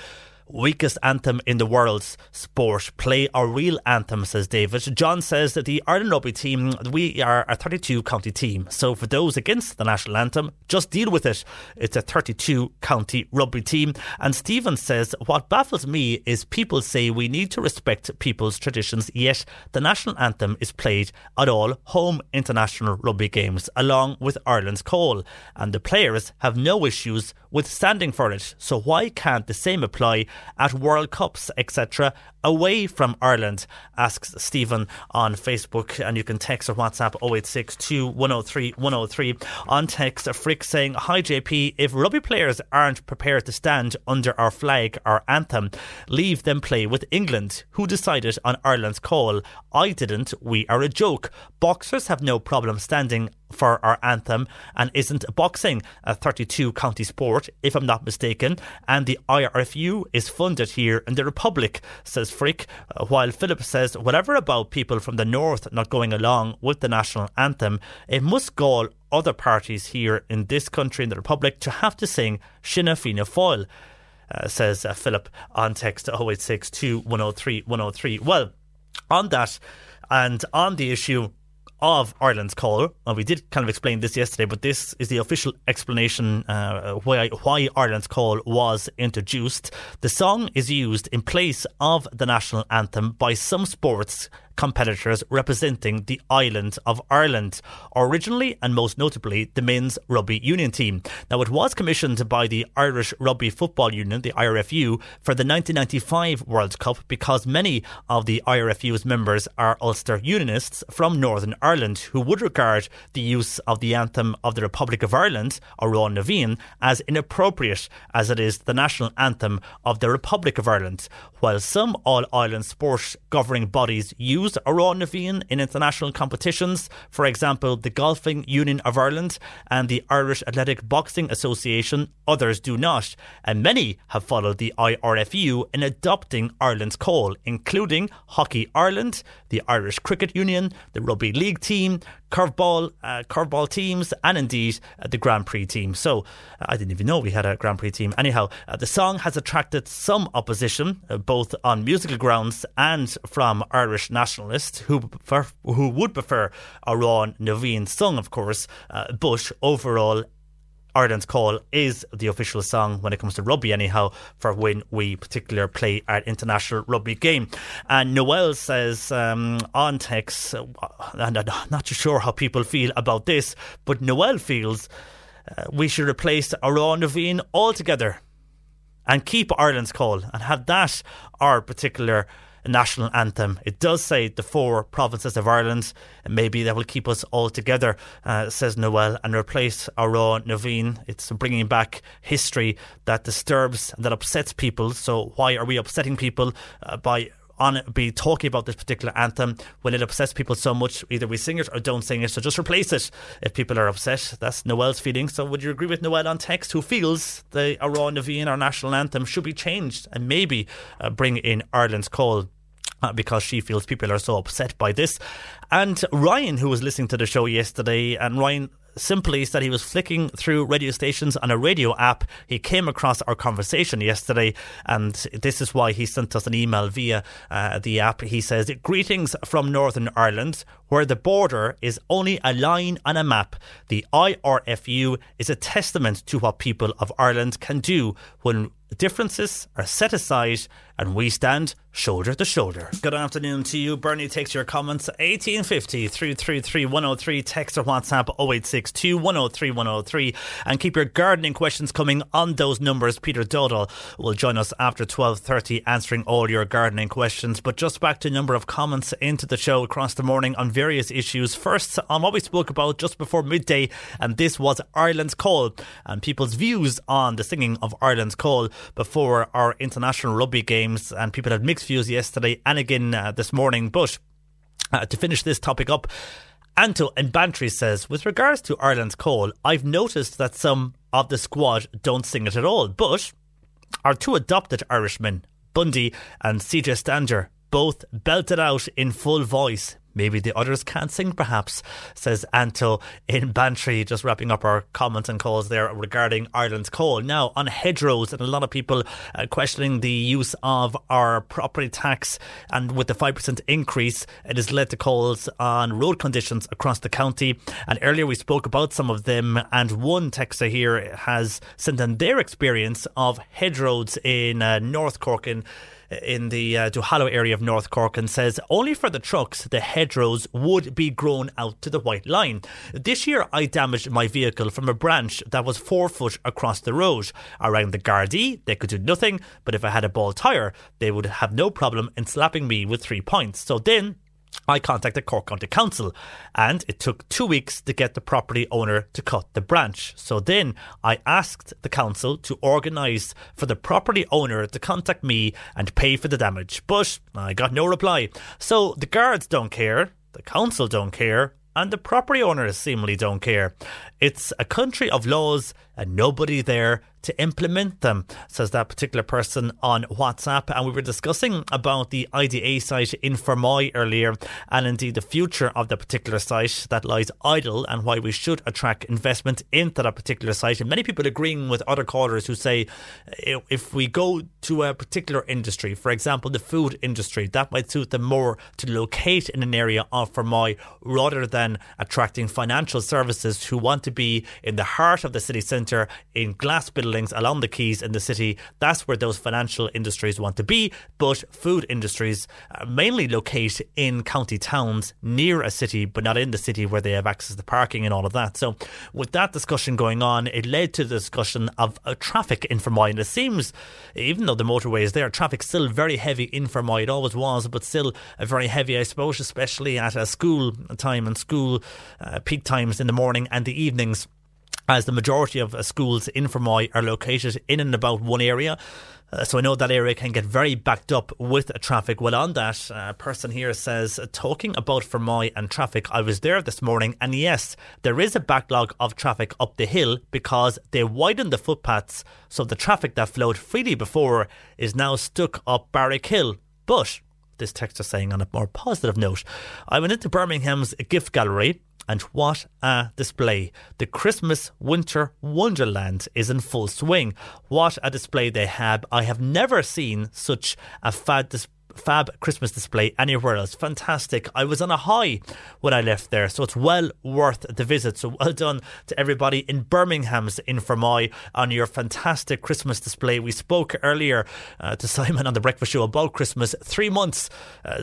weakest anthem in the world's sport. Play a real anthem, says David. John says that the Ireland rugby team, we are a 32-county team. So for those against the national anthem, just deal with it. It's a 32-county rugby team. And Stephen says, what baffles me is people say we need to respect people's traditions, yet the national anthem is played at all home international rugby games, along with Ireland's Call. And the players have no issues with standing for it. So why can't the same apply at World Cups, etc., away from Ireland, asks Stephen on Facebook. And you can text or WhatsApp 0862 103 103. On text, Frick saying, hi JP, if rugby players aren't prepared to stand under our flag, our anthem, leave them play with England. Who decided on Ireland's Call? I didn't. We are a joke. Boxers have no problem standing for our anthem, and isn't boxing a 32-county sport, if I'm not mistaken, and the IRFU is funded here in the Republic, says Frick. While Philip says, whatever about people from the north not going along with the national anthem, it must gall other parties here in this country, in the Republic, to have to sing Shina Fina Fáil, says Philip on text 0862 103 103. Well, on that and on the issue of Ireland's Call, and we did kind of explain this yesterday, but this is the official explanation why Ireland's Call was introduced. The song is used in place of the national anthem by some sports competitors representing the island of Ireland, originally and most notably the men's rugby union team. Now, it was commissioned by the Irish Rugby Football Union, the IRFU, for the 1995 World Cup because many of the IRFU's members are Ulster Unionists from Northern Ireland who would regard the use of the anthem of the Republic of Ireland, Amhrán na bhFiann, as inappropriate as it is the national anthem of the Republic of Ireland. While some all-Ireland sports governing bodies use accused are Amhrán na bhFiann in international competitions, for example the Golfing Union of Ireland and the Irish Athletic Boxing Association. Others do not, and many have followed the IRFU in adopting Ireland's Call, including Hockey Ireland, the Irish Cricket Union, the Rugby League team, curveball teams, and indeed the Grand Prix team. So I didn't even know we had a Grand Prix team. Anyhow, the song has attracted some opposition, both on musical grounds and from Irish nationalists who would prefer Amhrán na bhFiann's song, of course, but overall Ireland's Call is the official song when it comes to rugby, anyhow, for when we particular play our international rugby game. And Noel says on text, and I'm not too sure how people feel about this, but Noel feels we should replace Amhrán na bhFiann altogether and keep Ireland's Call and have that our particular national anthem. It does say the four provinces of Ireland, and maybe that will keep us all together, says Noel, and replace Amhrán na bhFiann. It's bringing back history that disturbs and that upsets people. So why are we upsetting people by talking about this particular anthem when it upsets people so much? Either we sing it or don't sing it, so just replace it if people are upset. That's Noel's feeling. So would you agree with Noel on text, who feels the Amhrán na bhFiann, our national anthem, should be changed and maybe bring in Ireland's Call, because she feels people are so upset by this? And Ryan, who was listening to the show yesterday, and Ryan simply said he was flicking through radio stations on a radio app. He came across our conversation yesterday, and this is why he sent us an email via the app. He says, "Greetings from Northern Ireland, where the border is only a line on a map. The IRFU is a testament to what people of Ireland can do when differences are set aside and we stand shoulder to shoulder." Good afternoon to you. Bernie takes your comments 1850 333 103, text or WhatsApp 0862 103 103, and keep your gardening questions coming on those numbers. Peter Dowdall will join us after 12:30 answering all your gardening questions. But just back to a number of comments into the show across the morning on various issues. First, on what we spoke about just before midday, and this was Ireland's Call and people's views on the singing of Ireland's Call before our international rugby games, and people had mixed views yesterday and again this morning. But to finish this topic up, Anto in Bantry says, "With regards to Ireland's Call, I've noticed that some of the squad don't sing it at all, but our two adopted Irishmen, Bundy and CJ Stanger, both belted out in full voice. Maybe the others can't sing, perhaps," says Anto in Bantry, just wrapping up our comments and calls there regarding Ireland's Call. Now, on hedgerows, and a lot of people questioning the use of our property tax, and with the 5% increase, it has led to calls on road conditions across the county. And earlier we spoke about some of them, and one texter here has sent in their experience of hedgerows in North Cork, in the Duhallow area of North Cork, and says, "Only for the trucks, the hedgerows would be grown out to the white line. This year I damaged my vehicle from a branch that was 4 foot across the road. Around the Gardaí, they could do nothing, but if I had a bald tyre, they would have no problem in slapping me with 3 points. So then I contacted Cork County Council, and it took 2 weeks to get the property owner to cut the branch. So then I asked the council to organise for the property owner to contact me and pay for the damage, but I got no reply. So the guards don't care, the council don't care, and the property owners seemingly don't care. It's a country of laws and nobody there to implement them," says that particular person on WhatsApp. And we were discussing about the IDA site in Fermoy earlier, and indeed the future of the particular site that lies idle and why we should attract investment into that particular site. And many people agreeing with other callers who say if we go to a particular industry, for example the food industry, that might suit them more to locate in an area of Fermoy rather than attracting financial services who want to be in the heart of the city centre, in glass buildings along the quays in the city. That's where those financial industries want to be, but food industries mainly locate in county towns near a city, but not in the city where they have access to parking and all of that. So with that discussion going on, it led to the discussion of traffic in Fermoy, and it seems, even though the motorway is there, traffic's still very heavy in Fermoy. It always was, but still very heavy, I suppose, especially at a school time and school peak times in the morning and the evenings. as the majority of schools in Fermoy are located in and about one area. So I know that area can get very backed up with traffic. Well, on that, a person here says, talking about Fermoy and traffic, I was there this morning and yes, there is a backlog of traffic up the hill because they widened the footpaths, so the traffic that flowed freely before is now stuck up Barrack Hill. But, this text is saying on a more positive note, I went into Birmingham's gift gallery and what a display. The Christmas Winter Wonderland is in full swing. What a display they have. I have never seen such a fab Christmas display anywhere else. Fantastic. I was on a high when I left there, so it's well worth the visit. So well done to everybody in Birmingham's in Fermoy on your fantastic Christmas display. We spoke earlier to Simon on The Breakfast Show about Christmas. 3 months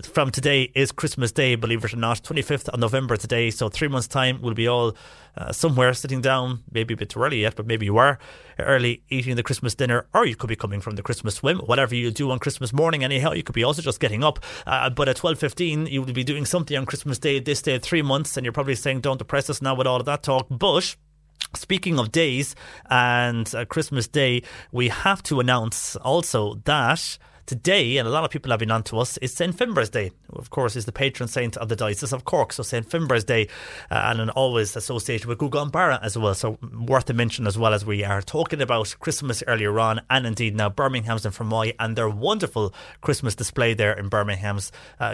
from today is Christmas Day, believe it or not, 25th of November today, so 3 months time we'll be all somewhere sitting down, maybe a bit too early yet, but maybe you are early eating the Christmas dinner, or you could be coming from the Christmas swim, whatever you do on Christmas morning. Anyhow, you could be also just getting up, but at 12:15 you will be doing something on Christmas Day this day 3 months, and you're probably saying don't depress us now with all of that talk. But speaking of days and Christmas Day, we have to announce also that today, and a lot of people have been on to us, is St. Finbarr's Day, who of course is the patron saint of the Diocese of Cork. So St. Finbarr's Day, and always associated with Gugan Barra as well. So worth a mention as well, as we are talking about Christmas earlier on, and indeed now Birmingham's and Fermoy and their wonderful Christmas display there in Birmingham's.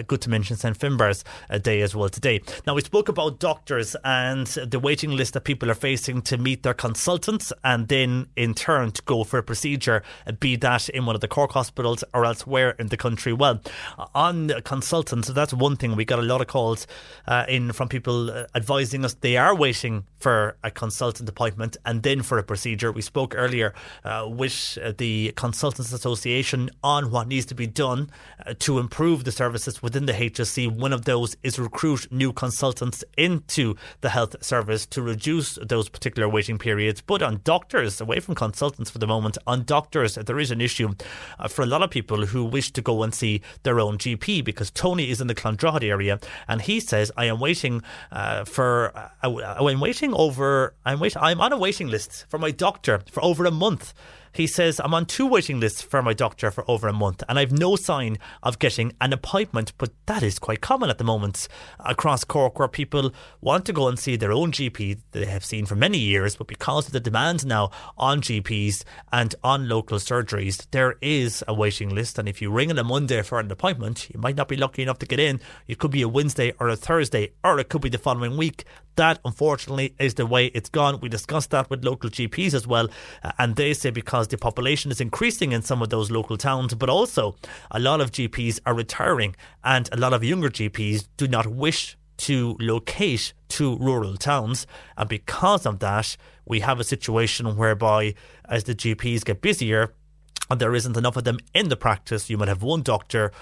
Good to mention St. Finbarr's Day as well today. Now, we spoke about doctors and the waiting list that people are facing to meet their consultants and then in turn to go for a procedure, be that in one of the Cork hospitals or elsewhere in the country. Well, on consultants, that's one thing. We got a lot of calls in from people advising us they are waiting for a consultant appointment and then for a procedure. We spoke earlier with the Consultants Association on what needs to be done to improve the services within the HSC. One of those is recruit new consultants into the health service to reduce those particular waiting periods. But on doctors, away from consultants for the moment, on doctors, there is an issue for a lot of people who wish to go and see their own GP, because Tony is in the Clondroghad area and he says, I'm on a waiting list for my doctor for over a month. He says, I'm on two waiting lists for my doctor for over a month and I've no sign of getting an appointment. But that is quite common at the moment across Cork, where people want to go and see their own GP that they have seen for many years, but because of the demand now on GPs and on local surgeries, there is a waiting list. And if you ring on a Monday for an appointment, you might not be lucky enough to get in. It could be a Wednesday or a Thursday, or it could be the following week. That, unfortunately, is the way it's gone. We discussed that with local GPs as well, and they say because the population is increasing in some of those local towns, but also a lot of GPs are retiring and a lot of younger GPs do not wish to locate to rural towns. And because of that, we have a situation whereby as the GPs get busier, and there isn't enough of them in the practice. You might have one doctor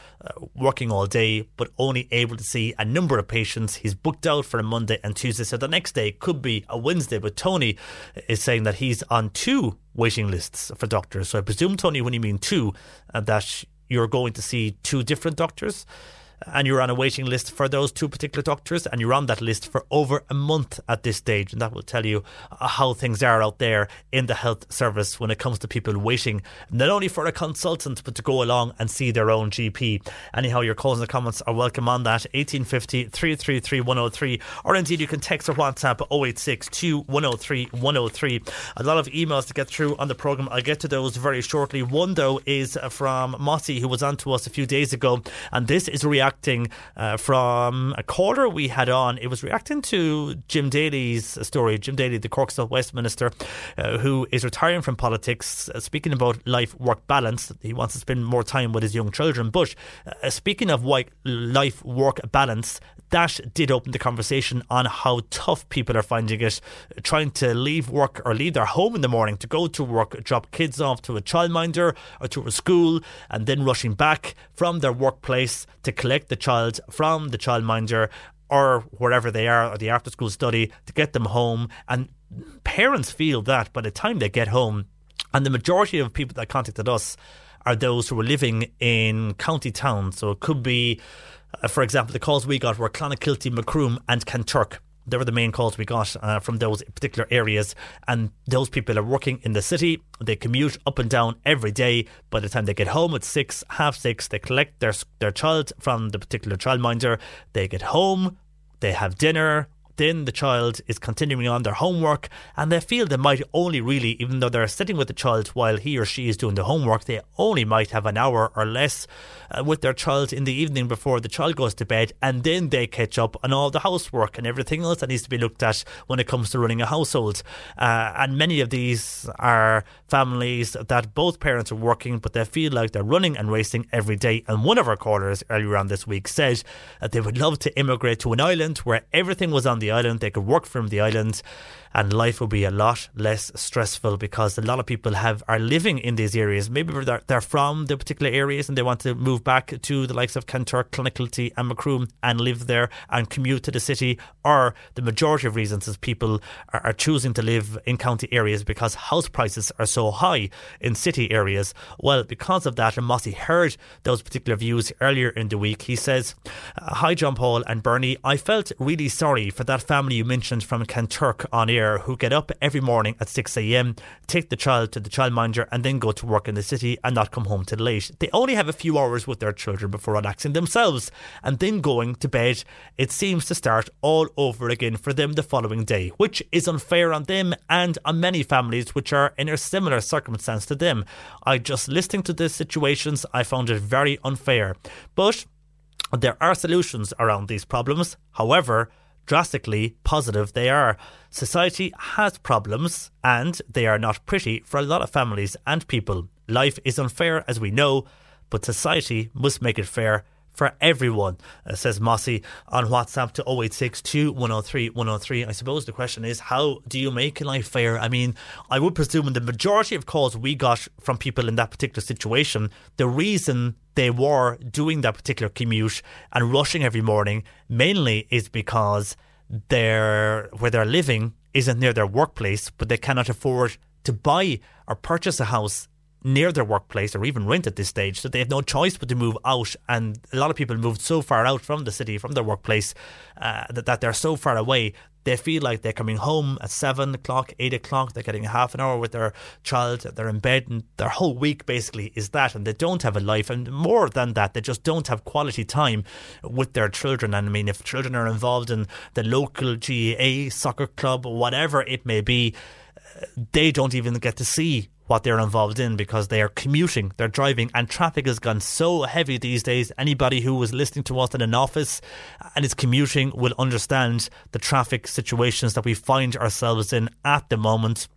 working all day, but only able to see a number of patients. He's booked out for a Monday and Tuesday, so the next day could be a Wednesday. But Tony is saying that he's on two waiting lists for doctors. So I presume, Tony, when you mean two, that you're going to see two different doctors, and you're on a waiting list for those two particular doctors, and you're on that list for over a month at this stage. And that will tell you how things are out there in the health service when it comes to people waiting not only for a consultant but to go along and see their own GP. Anyhow, your calls and comments are welcome on that, 1850 333 103, or indeed you can text or WhatsApp 0862 103 103. A lot of emails to get through on the programme. I'll get to those very shortly. One though is from Mossy, who was on to us a few days ago, and this is reacting from a caller we had on. It was reacting to Jim Daly's story. Jim Daly, the Cork South West Minister, who is retiring from politics, speaking about life-work balance. He wants to spend more time with his young children. But speaking of life-work balance, that did open the conversation on how tough people are finding it, trying to leave work or leave their home in the morning to go to work, drop kids off to a childminder or to a school, and then rushing back from their workplace to collect the child from the childminder or wherever they are, or the after school study, to get them home. And parents feel that by the time they get home, and the majority of people that contacted us are those who are living in county towns. So it could be, for example, the calls we got were Clonakilty, Macroom and Kanturk. They were the main calls we got from those particular areas, and those people are working in the city. They commute up and down every day. By the time they get home at 6, half 6, they collect their child from the particular childminder. They get home, they have dinner, then the child is continuing on their homework, and they feel they might only really, even though they're sitting with the child while he or she is doing the homework, they only might have an hour or less with their child in the evening before the child goes to bed, and then they catch up on all the housework and everything else that needs to be looked at when it comes to running a household. And many of these are families that both parents are working, but they feel like they're running and racing every day. And one of our callers earlier on this week said that they would love to immigrate to an island where everything was on the island, they could work from the island, and life would be a lot less stressful, because a lot of people are living in these areas. Maybe they're from the particular areas and they want to move back to the likes of Kanturk, Clonakilty and Macroom and live there and commute to the city. Or the majority of reasons is people are choosing to live in county areas because house prices are so high in city areas. Well, because of that, and Mossy heard those particular views earlier in the week, he says, "Hi John Paul and Bernie, I felt really sorry for that family you mentioned from Kanturk on air who get up every morning at 6am, take the child to the childminder and then go to work in the city and not come home till late. They only have a few hours with their children before relaxing themselves and then going to bed. It seems to start all over again for them the following day, which is unfair on them and on many families which are in a similar circumstance to them. I just listening to these situations, I found it very unfair. But there are solutions around these problems, however drastically positive they are. Society has problems and they are not pretty for a lot of families and people. Life is unfair as we know, but society must make it fair for everyone," says Mossy on WhatsApp to 0862 103 103. I suppose the question is, how do you make life fair? I mean, I would presume in the majority of calls we got from people in that particular situation, the reason they were doing that particular commute and rushing every morning mainly is because where they're living isn't near their workplace, but they cannot afford to buy or purchase a house near their workplace or even rent at this stage, so they have no choice but to move out. And a lot of people moved so far out from the city, from their workplace, that they're so far away they feel like they're coming home at 7 o'clock, 8 o'clock, they're getting half an hour with their child, they're in bed, and their whole week basically is that, and they don't have a life. And more than that, they just don't have quality time with their children. And I mean, if children are involved in the local GAA soccer club or whatever it may be, they don't even get to see what they're involved in because they are commuting, they're driving, and traffic has gone so heavy these days. Anybody who was listening to us in an office and is commuting will understand the traffic situations that we find ourselves in at the moment.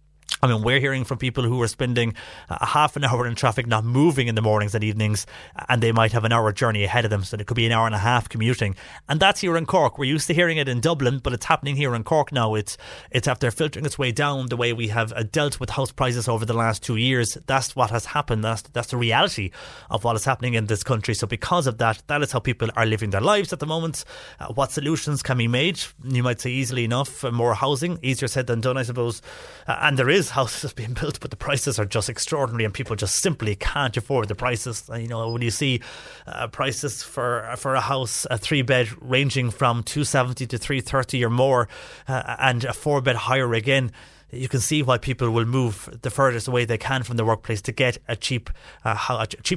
I mean, we're hearing from people who are spending a half an hour in traffic, not moving in the mornings and evenings, and they might have an hour journey ahead of them, so it could be an hour and a half commuting. And that's here in Cork. We're used to hearing it in Dublin, but it's happening here in Cork now. It's after filtering its way down the way we have dealt with house prices over the last 2 years. That's what has happened. That's the reality of what is happening in this country. So because of that, that is how people are living their lives at the moment. What solutions can be made? You might say easily enough, more housing, easier said than done, I suppose. And there is houses being built, but the prices are just extraordinary and people just simply can't afford the prices. You know, when you see prices for a house, a 3-bed ranging from 270 to 330 or more, and a 4-bed higher again, you can see why people will move the furthest away they can from the workplace to get a cheaper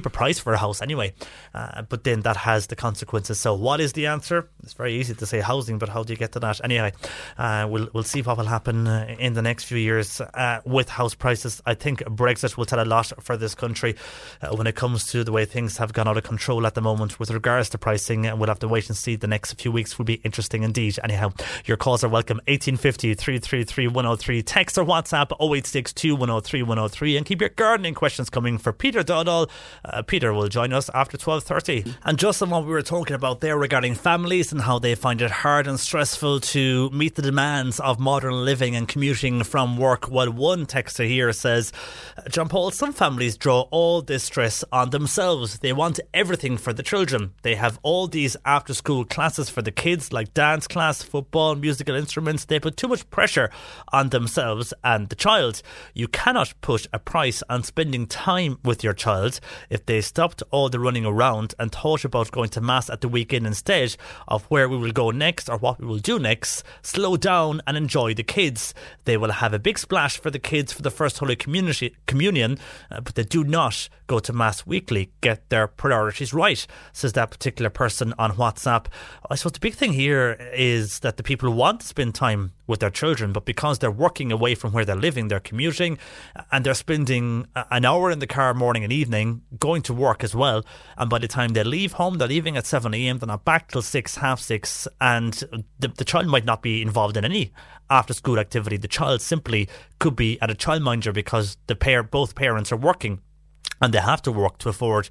price for a house anyway. But then that has the consequences. So what is the answer? It's very easy to say housing, but how do you get to that? Anyway, we'll see what will happen in the next few years with house prices. I think Brexit will tell a lot for this country when it comes to the way things have gone out of control at the moment with regards to pricing. And we'll have to wait and see. The next few weeks will be interesting indeed. Anyhow, your calls are welcome. 1850 333 103. Text or WhatsApp 0862 103 103, and keep your gardening questions coming for Peter Dowdall. Peter will join us after 12:30. And just on what we were talking about there regarding families and how they find it hard and stressful to meet the demands of modern living and commuting from work. Well, one texter here says, "John Paul, some families draw all this stress on themselves. They want everything for the children. They have all these after school classes for the kids, like dance class, football, musical instruments. They put too much pressure on themselves. themselves and the child. You cannot put a price on spending time with your child. If they stopped all the running around and thought about going to mass at the weekend instead of where we will go next or what we will do next, slow down and enjoy the kids. They will have a big splash for the kids for the First Holy Communion, but they do not go to mass weekly. Get their priorities right, says that particular person on WhatsApp. I suppose the big thing here is that the people want to spend time with their children, but because they're working away from where they're living, they're commuting, and they're spending an hour in the car morning and evening, going to work as well, and by the time they leave home, they're leaving at 7am, they're not back till 6, half 6, and the child might not be involved in any after school activity. The child simply could be at a childminder because the both parents are working, and they have to work to afford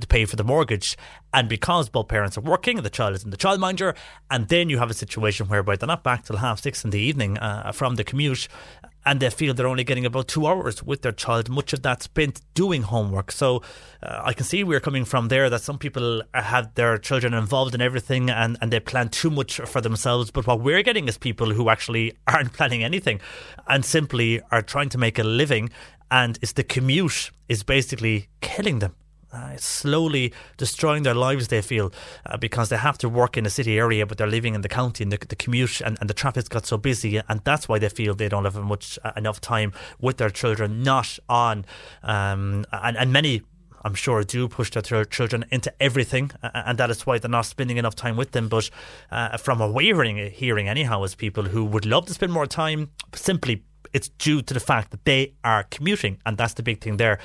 to pay for the mortgage. And because both parents are working, the child is in the childminder, and then you have a situation whereby they're not back till 6:30 in the evening from the commute, and they feel they're only getting about 2 hours with their child, much of that spent doing homework. So I can see we're coming from there, that some people have their children involved in everything and they plan too much for themselves. But what we're getting is people who actually aren't planning anything and simply are trying to make a living, and it's the commute is basically killing them. It's slowly destroying their lives, they feel, because they have to work in a city area, but they're living in the county, and the commute and the traffic's got so busy, and that's why they feel they don't have enough time with their children, not on. And many, I'm sure, do push their children into everything, and that is why they're not spending enough time with them. But from a wavering hearing anyhow, is people who would love to spend more time, simply it's due to the fact that they are commuting, and that's the big thing there,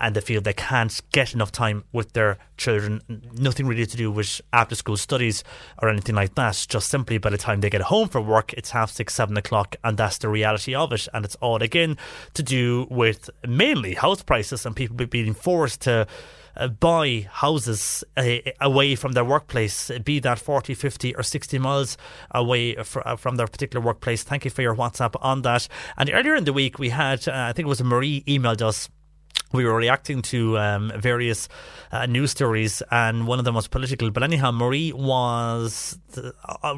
and they feel they can't get enough time with their children. Nothing really to do with after school studies or anything like that, just simply by the time they get home from work, it's 6:30, 7 o'clock, and that's the reality of it. And it's all again to do with mainly house prices and people being forced to buy houses away from their workplace, be that 40, 50 or 60 miles away from their particular workplace. Thank you for your WhatsApp on that. And earlier in the week we had, I think it was Marie emailed us. We were reacting to various news stories, and one of them was political. But anyhow, Marie was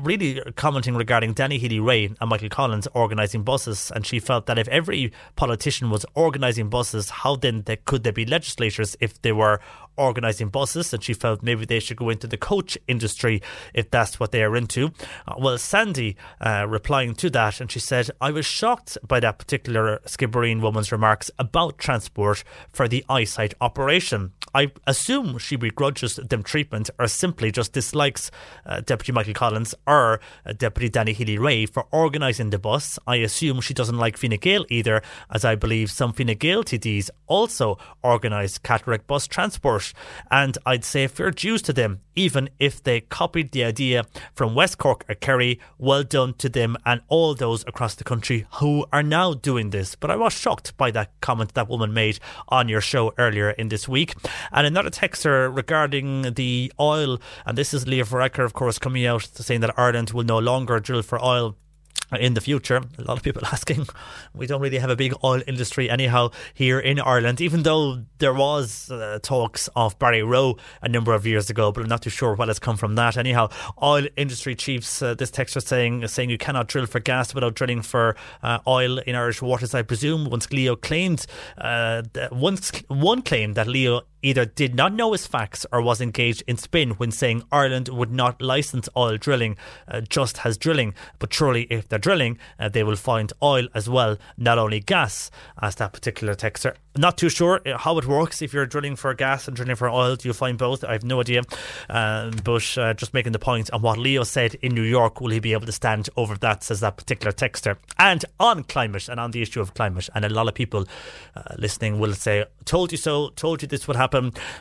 really commenting regarding Danny Healy-Ray and Michael Collins organising buses, and she felt that if every politician was organising buses, how then could they be legislators if they were organising buses? And she felt maybe they should go into the coach industry if that's what they are into. Well, Sandy replying to that, and she said, I was shocked by that particular Skibbereen woman's remarks about transport for the eyesight operation. I assume she begrudges them treatment or simply just dislikes Deputy Michael Collins or Deputy Danny Healy-Ray for organising the bus. I assume she doesn't like Fine Gael either, as I believe some Fine Gael TDs also organised cataract bus transport, and I'd say fair dues to them, even if they copied the idea from West Cork or Kerry. Well done to them and all those across the country who are now doing this. But I was shocked by that comment that woman made on your show earlier in this week. And another texter regarding the oil, and this is Leah Varadkar, of course, coming out saying that Ireland will no longer drill for oil in the future. A lot of people asking, we don't really have a big oil industry anyhow here in Ireland, even though there was talks of Barry Rowe a number of years ago, but I'm not too sure what has come from that. Anyhow, oil industry chiefs, this texter saying you cannot drill for gas without drilling for oil in Irish waters, I presume. One claimed that Leo either did not know his facts or was engaged in spin when saying Ireland would not license oil drilling, just has drilling. But surely if they're drilling, they will find oil as well, not only gas, as that particular texter. Not too sure how it works. If you're drilling for gas and drilling for oil, do you find both? I have no idea. But just making the point on what Leo said in New York, will he be able to stand over that, says that particular texter. And on climate, and on the issue of climate, and a lot of people listening will say, told you so, told you this would happen,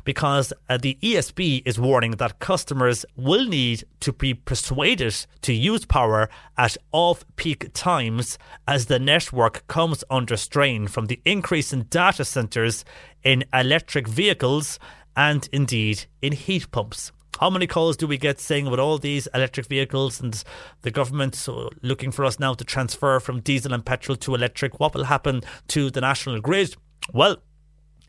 because the ESB is warning that customers will need to be persuaded to use power at off-peak times as the network comes under strain from the increase in data centres, in electric vehicles and indeed in heat pumps. How many calls do we get saying with all these electric vehicles and the government looking for us now to transfer from diesel and petrol to electric, what will happen to the national grid? Well,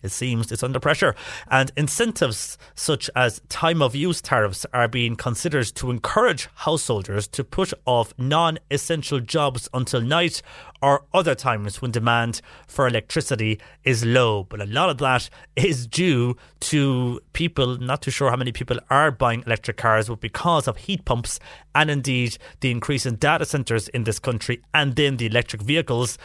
it seems it's under pressure, and incentives such as time of use tariffs are being considered to encourage householders to put off non-essential jobs until night or other times when demand for electricity is low. But a lot of that is due to people, not too sure how many people are buying electric cars, but because of heat pumps and indeed the increase in data centres in this country and then the electric vehicles,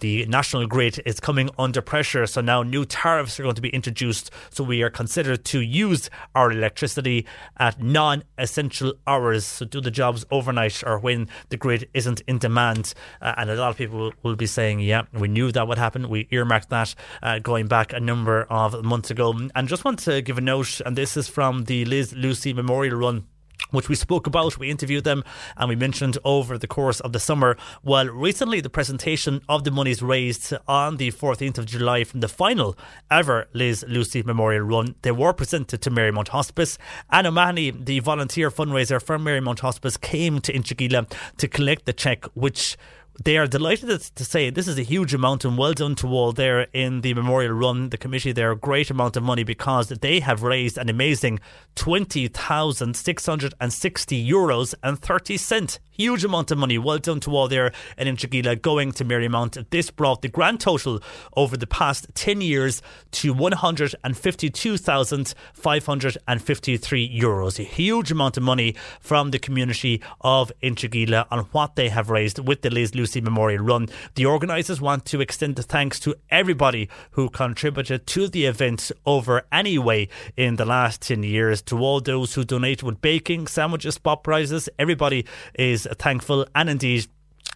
the national grid is coming under pressure. So now new tariffs are going to be introduced, so we are considered to use our electricity at non-essential hours, so do the jobs overnight or when the grid isn't in demand. And a lot of people will be saying, yeah, we knew that would happen. We earmarked that going back a number of months ago. And just want to give a note, and this is from the Liz Lucy Memorial Run, which we spoke about, we interviewed them and we mentioned over the course of the summer. Well, recently the presentation of the monies raised on the 14th of July from the final ever Liz Lucy Memorial Run, they were presented to Marymount Hospice. Anna Mahoney, the volunteer fundraiser for Marymount Hospice, came to Inchiquila to collect the cheque, which they are delighted to say this is a huge amount, and well done to all there in the Memorial Run, the committee there, a great amount of money, because they have raised an amazing €20,660.30. Huge amount of money. Well done to all there in Inchiquila going to Marymount. This brought the grand total over the past 10 years to €152,553. A huge amount of money from the community of Inchiquila on what they have raised with the Liz Lucy Memorial Run. The organisers want to extend the thanks to everybody who contributed to the event over any way in the last 10 years. To all those who donated with baking, sandwiches, spot prizes, everybody is thankful, and indeed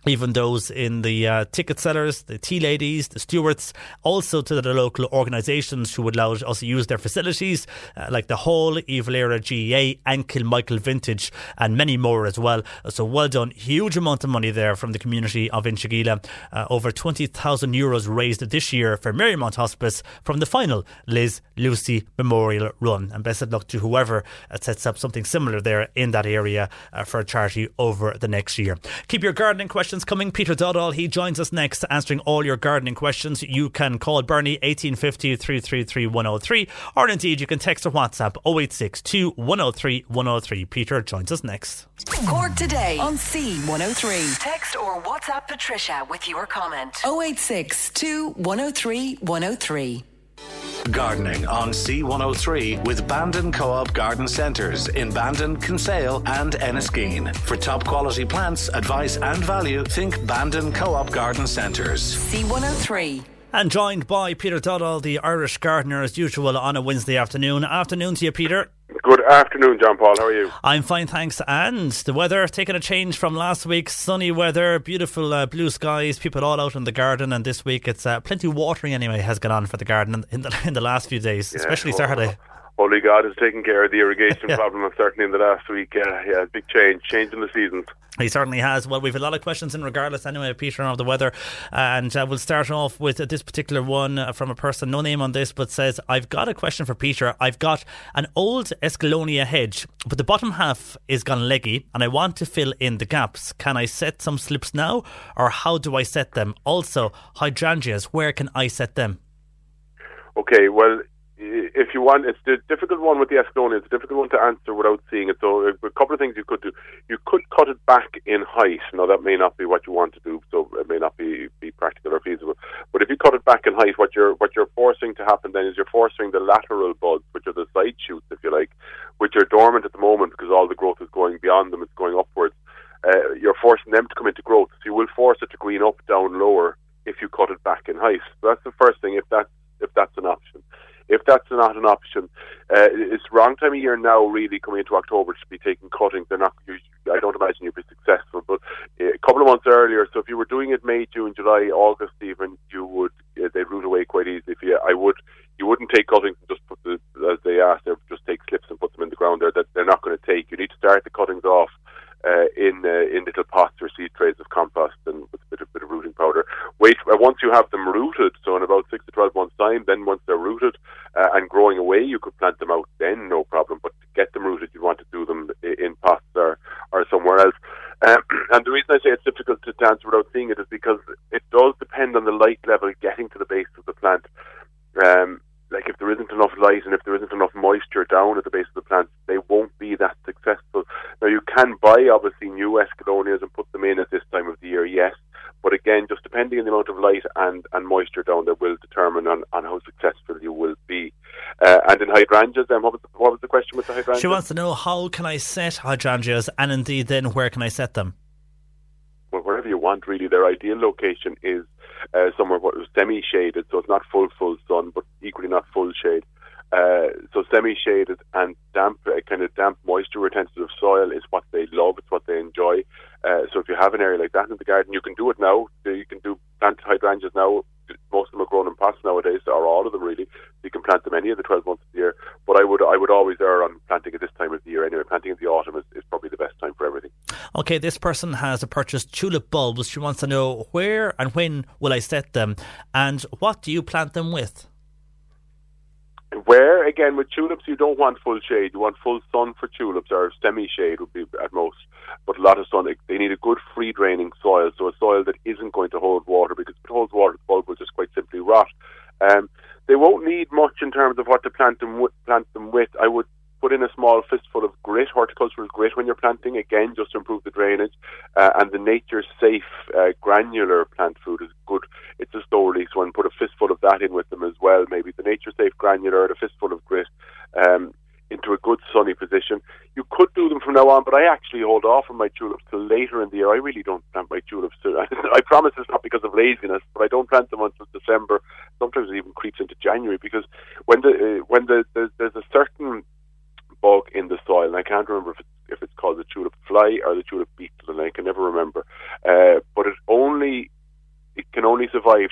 even those in the ticket sellers, the tea ladies, the stewards, also to the local organisations who would allow us to use their facilities, like the Hall, Evil Era GEA, and Kilmichael Vintage, and many more as well. So well done. Huge amount of money there from the community of Inchiquila. Over €20,000 raised this year for Marymount Hospice from the final Liz Lucy Memorial Run. And best of luck to whoever sets up something similar there in that area for a charity over the next year. Keep your gardening questions coming. Peter Dowdall, he joins us next answering all your gardening questions. You can call Bernie 1850 333 103 or indeed you can text or WhatsApp 0862 103 103. Peter joins us next. Cork Today on C103. Text or WhatsApp Patricia with your comment 0862 103 103. Gardening on C103 with Bandon Co-op Garden Centres in Bandon, Kinsale and Enniskeen. For top quality plants, advice and value, think Bandon Co-op Garden Centres. C103. And joined by Peter Dowdall, the Irish gardener, as usual on a Wednesday afternoon. Afternoon to you, Peter. Good afternoon, John Paul. How are you? I'm fine, thanks. And the weather, taking a change from last week. Sunny weather, beautiful blue skies, people all out in the garden. And this week, it's plenty of watering anyway has gone on for the garden in the last few days, especially Saturday. Holy God is taking care of the irrigation problem, certainly in the last week. Big change in the seasons. He certainly has. Well, we've a lot of questions in regardless anyway, Peter, of the weather, and we'll start off with this particular one from a person, no name on this, but says, I've got a question for Peter. I've got an old Escalonia hedge, but the bottom half is gone leggy and I want to fill in the gaps. Can I set some slips now, or how do I set them? Also, hydrangeas, where can I set them? Okay, well, if you want, it's the difficult one with the Escalonia. It's a difficult one to answer without seeing it. So a couple of things you could do. You could cut it back in height. Now, that may not be what you want to do, so it may not be practical or feasible. But if you cut it back in height, what you're forcing to happen then is you're forcing the lateral buds, which are the side shoots, if you like, which are dormant at the moment because all the growth is going beyond them, it's going upwards. You're forcing them to come into growth. So you will force it to green up, down, lower if you cut it back in height. So that's the first thing, if that's an option. If that's not an option, it's the wrong time of year now, really, coming into October to be taking cuttings. They're not, I don't imagine you'd be successful, but a couple of months earlier, so if you were doing it May, June, July, August even, you would, they'd root away quite easily. You wouldn't take cuttings and just put as they asked, just take slips and put them in the ground there. That they're not going to take. You need to start the cuttings off in little pots or seed trays of compost and with a bit of rooting powder. Wait, once you have them rooted, so in about 6 to 12 months' time, then once they're rooted and growing away, you could plant them out then, no problem. But to get them rooted, you want to do them in pots or somewhere else. And the reason I say it's difficult to answer without seeing it is because it does depend on the light level getting to the base of the plant. Now, you can buy, obviously, new escalonias and put them in at this time of the year, yes. But again, just depending on the amount of light and moisture down there will determine on how successful you will be. And in hydrangeas, then, what was the question with the hydrangeas? She wants to know, how can I set hydrangeas, and indeed then where can I set them? Well, wherever you want, really. Their ideal location is somewhere semi-shaded, so it's not full sun, but equally not full shade. So semi-shaded and damp, kind of damp moisture-retentive soil is what they love, it's what they enjoy. So if you have an area like that in the garden, you can do it now. You can do plant hydrangeas now. Most of them are grown in pots nowadays, or all of them really. You can plant them any of the 12 months of the year. But I would always err on planting at this time of the year anyway. Planting in the autumn is probably the best time for everything. Okay, this person has purchased tulip bulbs. She wants to know, where and when will I set them, and what do you plant them with? Where, again, with tulips, you don't want full shade. You want full sun for tulips, or semi-shade would be at most. But a lot of sun, they need a good free-draining soil, so a soil that isn't going to hold water, because if it holds water, the bulb will just quite simply rot. They won't need much in terms of what to plant them with. I would put in a small fistful of grit, horticultural grit, when you're planting, again, just to improve the drainage. And the nature-safe granular plant food is good. It's a slow-release one. Put a fistful of that in with them as well. Maybe the nature-safe granular and a fistful of grit into a good sunny position. You could do them from now on, but I actually hold off on my tulips till later in the year. I really don't plant my tulips. I promise it's not because of laziness, but I don't plant them until December. Sometimes it even creeps into January, because when there's a certain bug in the soil, and I can't remember if it's called the tulip fly or the tulip beetle, and I can never remember. But it can only survive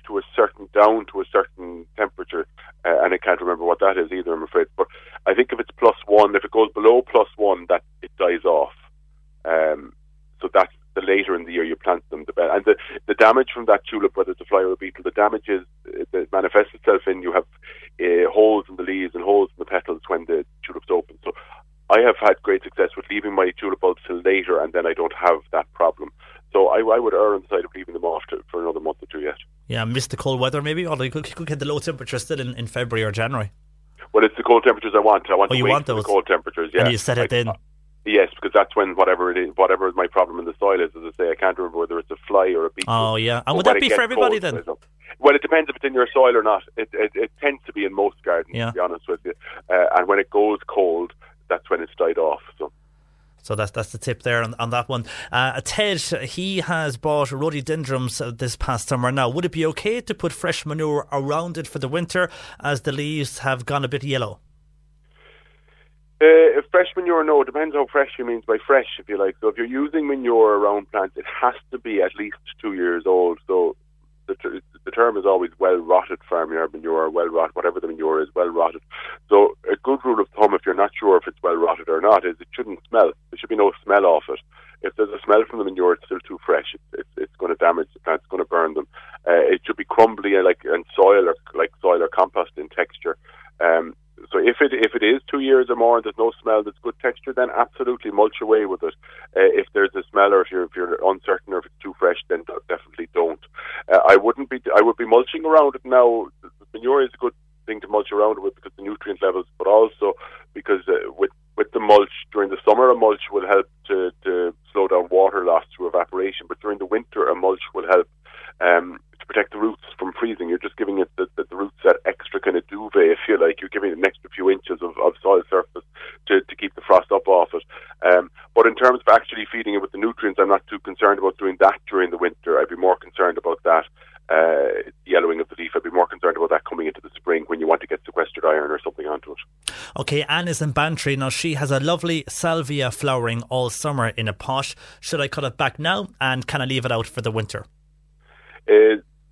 down to a certain temperature, and I can't remember what that is either, I'm afraid. But I think if it's +1, if it goes below +1, that it dies off. So that's the later in the year you plant them, the better. And the damage from that tulip, whether it's a fly or a beetle, the damage is that manifests itself in, you have holes in the leaves and holes in the petals when the tulips open. So I have had great success with leaving my tulip bulbs till later, and then I don't have that problem. So I would err on the side of leaving them off for another month or two yet. Yeah, miss the cold weather maybe, although you could get the low temperatures still in February or January. Well, it's the cold temperatures I want. I want to wait for the cold temperatures, yeah. And you set it then? Yes, because that's when whatever my problem in the soil is, as I say, I can't remember whether it's a fly or a beetle. Oh, yeah. And would that be for everybody then? Well, it depends if it's in your soil or not. It tends to be in most gardens, yeah, to be honest with you. And when it goes cold, that's when it's died off, so... So that's the tip there on that one. Ted, he has bought rhododendrons this past summer. Now, would it be okay to put fresh manure around it for the winter, as the leaves have gone a bit yellow? Fresh manure, no. It depends how fresh you mean by fresh, if you like. So if you're using manure around plants, it has to be at least 2 years old. So the term is always well-rotted farmyard manure, well-rotted, whatever the manure is, well-rotted. So a good rule of thumb, if you're not sure if it's well-rotted or not, is it shouldn't smell. There should be no smell off it. If there's a smell from the manure, it's still too fresh. It's going to damage the plants, it's going to burn them. It should be crumbly like soil or compost in texture. So if it is 2 years or more and there's no smell, there's good texture, then absolutely mulch away with it. If there's a smell, or if you're uncertain, or if it's too fresh, then definitely don't. I would be mulching around it now. Manure is a good thing to mulch around it with, because the nutrient levels, but also because with the mulch during the summer, a mulch will help to slow down water loss through evaporation. But during the winter, a mulch will help to protect the roots from freezing. You're just giving it the roots that extra kind of duvet, if you like. You're giving it an extra few inches of soil surface to keep the frost up off it. But in terms of actually feeding it with the nutrients, I'm not too concerned about doing that during the winter. I'd be more concerned about that yellowing of the leaf. I'd be more concerned about that coming into the spring, when you want to get sequestered iron or something onto it. Okay, Anne is in Bantry. Now, she has a lovely salvia flowering all summer in a pot. Should I cut it back now, and can I leave it out for the winter?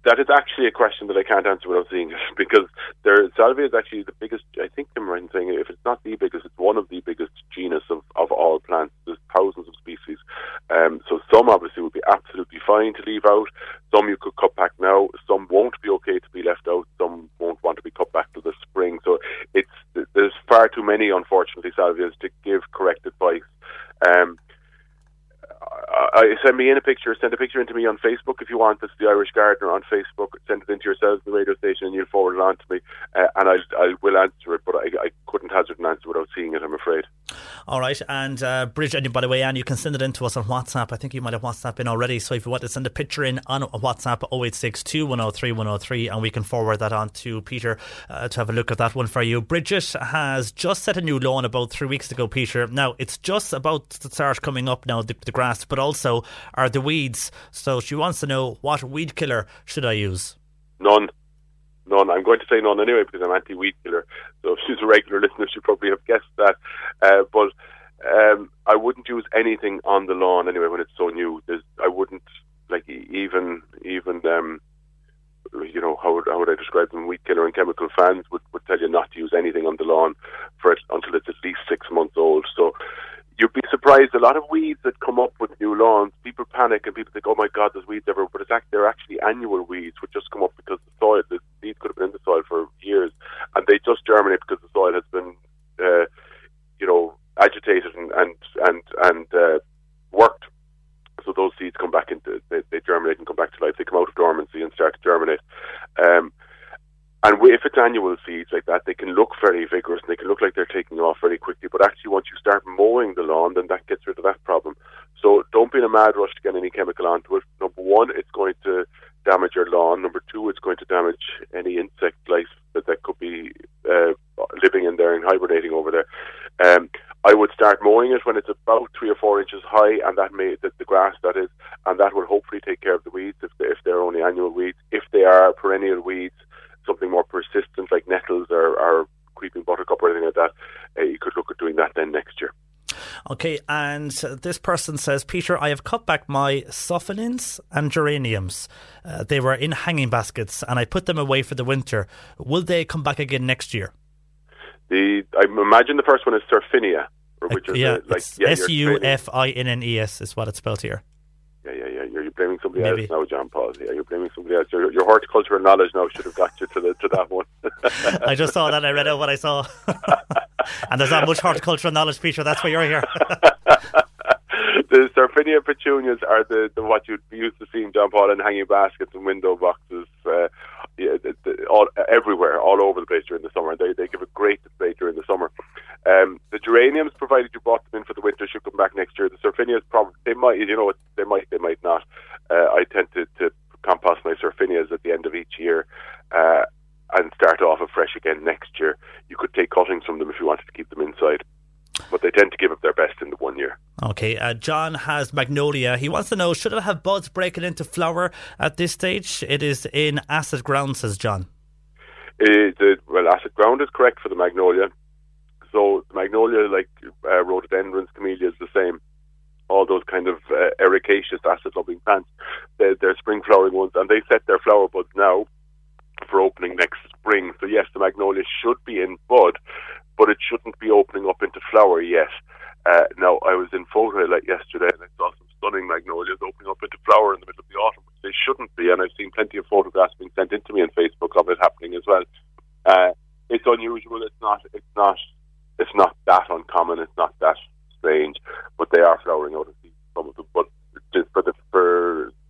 That is actually a question that I can't answer without seeing it, because salvia is actually the biggest, I think I'm right in saying, if it's not the biggest, it's one of the biggest genus of all plants. There's thousands of species. So some obviously would be absolutely fine to leave out. Some you could cut back now. Some won't be okay to be left out. Some won't want to be cut back till the spring. So there's far too many, unfortunately, salvias to give correct advice. Send a picture into me on Facebook if you want. It's the Irish Gardener on Facebook. Send it into yourselves, the radio station, and you'll forward it on to me, and I will answer it, but I couldn't hazard an answer without seeing it, I'm afraid. Alright, and Bridget, by the way, Anne, you can send it in to us on WhatsApp. I think you might have WhatsApp in already, so if you want to send a picture in on WhatsApp 0862 103 103, and we can forward that on to Peter to have a look at that one for you. Bridget has just set a new lawn about 3 weeks ago, Peter. Now, it's just about to start coming up now, the grass, but also are the weeds. So she wants to know, what weed killer should I use? None. I'm going to say none anyway because I'm anti-weed killer. So if she's a regular listener, she'll probably have guessed that. But I wouldn't use anything on the lawn anyway when it's so new. I wouldn't, like, even you know, how would I describe them? Weed killer and chemical fans would tell you not to use anything on the lawn until it's at least 6 months old. So you'd be surprised, a lot of weeds that come up with new lawns, people panic and people think, oh my God, there's weeds everywhere, but they're actually annual weeds which just come up because the seeds could have been in the soil for years, and they just germinate because the soil has been, agitated and worked. So those seeds come back they germinate and come back to life. They come out of dormancy and start to germinate. And if it's annual seeds like that, they can look very vigorous and they can look like they're taking off very quickly. But actually, once you start mowing the lawn, then that gets rid of that problem. So don't be in a mad rush to get any chemical onto it. Number one, it's going to damage your lawn. Number two, it's going to damage any insect life that could be living in there and hibernating over there. I would start mowing it when it's about 3 or 4 inches high, and the grass that is, and that will hopefully take care of the weeds if they're only annual weeds. If they are perennial weeds, something more persistent like nettles or creeping buttercup or anything like that, you could look at doing that then next year. Okay, and this person says, Peter, I have cut back my succulents and geraniums. They were in hanging baskets and I put them away for the winter. Will they come back again next year? I imagine the first one is Surfinia. S-U-F-I-N-N-E-S is what it's spelled here. Yeah. You're blaming somebody else now, John Paul. Yeah, you're blaming somebody else. Your horticultural knowledge now should have got you to that one. I just saw that. I read out what I saw. And there's not much horticultural knowledge, Peter. That's why you're here. The Surfinia petunias are the what you'd be used to seeing, John Paul, in hanging baskets and window boxes everywhere, all over the place during the summer. They give a great display during the summer. The geraniums, provided you bought them in for the winter, should come back next year. The Surfinias, probably they might not. I tend to compost my Surfinias at the end of each year and start off afresh again next year. You could take cuttings from them if you wanted to keep them inside, but they tend to give up their best in the 1 year. Okay, John has magnolia. He wants to know, should I have buds breaking into flower at this stage? It is in acid ground, says John. Acid ground is correct for the magnolia. So the magnolia, like rhododendrons, camellias, the same. All those kind of ericaceous acid-loving plants, they're spring-flowering ones, and they set their flower buds now for opening next spring. So yes, the magnolia should be in bud, but it shouldn't be opening up into flower yet. Now, I was in photo highlight yesterday and I saw some stunning magnolias opening up into flower in the middle of the autumn, which they shouldn't be, and I've seen plenty of photographs being sent into me on Facebook of it happening as well. It's unusual, it's not that uncommon, it's not that strange, but they are flowering out of some of them. But for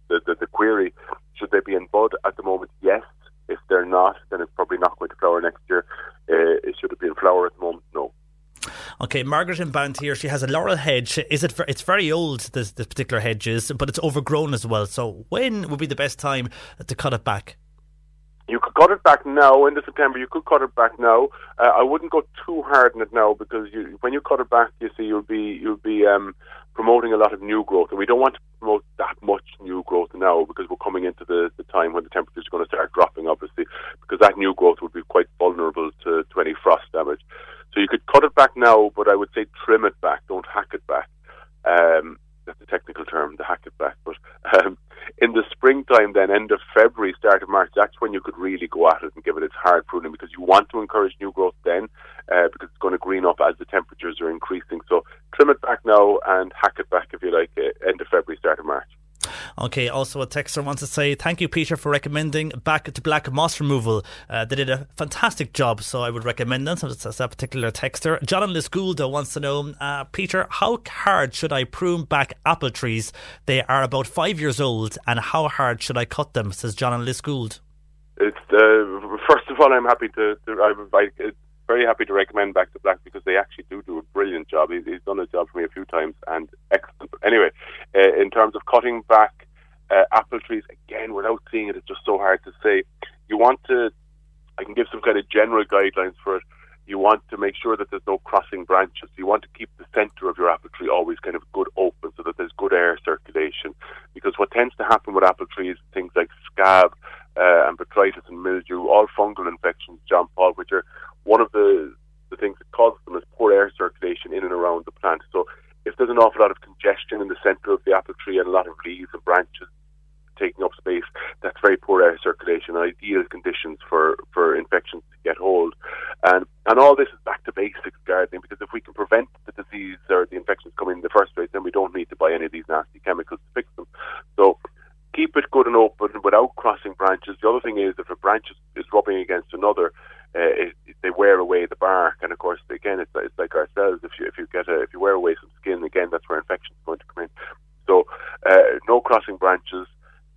the query, should they be in bud at the moment? Yes. If they're not, then it's probably not going to flower next year. It should have been flower at the moment. No. Okay, Margaret in Band here. She has a laurel hedge. It's very old, this particular hedge is, but it's overgrown as well. So when would be the best time to cut it back? You could cut it back now, end of September. You could cut it back now. I wouldn't go too hard on it now because when you cut it back, you'll be promoting a lot of new growth, and we don't want to promote that much new growth now because we're coming into the time when the temperatures are going to start dropping, obviously, because that new growth would be quite vulnerable to any frost damage. So you could cut it back now, but I would say trim it back. Don't hack it back. That's the technical term, the hack it back. But in the springtime then, end of February, start of March, that's when you could really go at it and give it its hard pruning because you want to encourage new growth then because it's going to green up as the temperatures are increasing. So trim it back now and hack it back, if you like, end of February, start of March. OK, also a texter wants to say thank you, Peter, for recommending Back to Black moss removal. They did a fantastic job, so I would recommend them. So that's that particular texter. John and Liz Gould wants to know, Peter, how hard should I prune back apple trees? They are about 5 years old, and how hard should I cut them, says John and Liz Gould. First of all, I'm happy to very happy to recommend Back to Black because they actually do a brilliant job. He's done a job for me a few times and excellent. Anyway, in terms of cutting back apple trees, again, without seeing it, it's just so hard to say. I can give some kind of general guidelines for it. You want to make sure that there's no crossing branches. You want to keep the centre of your apple tree always kind of good open so that there's good air circulation. Because what tends to happen with apple trees, things like scab and botrytis and mildew, all fungal infections, John Paul, which are one of the things that causes them is poor air circulation in and around the plant. So if there's an awful lot of congestion in the centre of the apple tree and a lot of leaves and branches taking up space, that's very poor air circulation, ideal conditions for infections to get hold. And all this is back to basics gardening, because if we can prevent the disease or the infections coming in the first place, then we don't need to buy any of these nasty chemicals to fix them. So keep it good and open without crossing branches. The other thing is, if a branch is rubbing against another, they wear away the bark, and of course, again, it's like ourselves. If you wear away some skin, again, that's where infection is going to come in. So no crossing branches,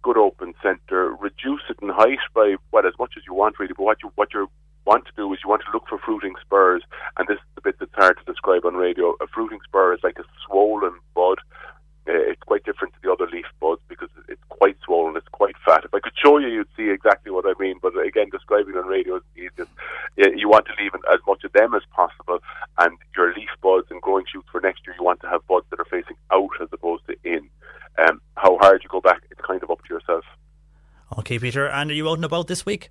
good open centre. Reduce it in height by as much as you want, really. But what you want to do is you want to look for fruiting spurs, and this is the bit that's hard to describe on radio. A fruiting spur is like a swollen bud. It's quite different to the other leaf buds because it's quite swollen, it's quite fat. If I could show you, you'd see exactly what I mean, but again, describing on radio is easiest. You want to leave as much of them as possible, and your leaf buds and growing shoots for next year, you want to have buds that are facing out as opposed to in. How hard you go back, it's kind of up to yourself. OK, Peter, and are you out and about this week?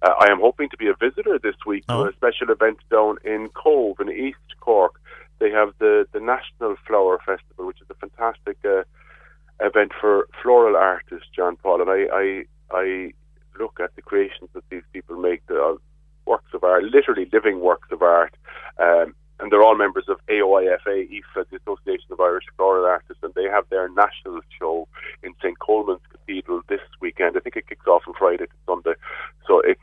I am hoping to be a visitor this week to a special event down in Cove in East Cork. They have the National Flower Festival, which is a fantastic event for floral artists, John Paul. And I look at the creations that these people make, the works of art, literally living works of art. And they're all members of AOIFA, IFA, the Association of Irish Floral Artists, and they have their national show in St. Coleman's Cathedral this weekend. I think it kicks off on Friday to Sunday. So it's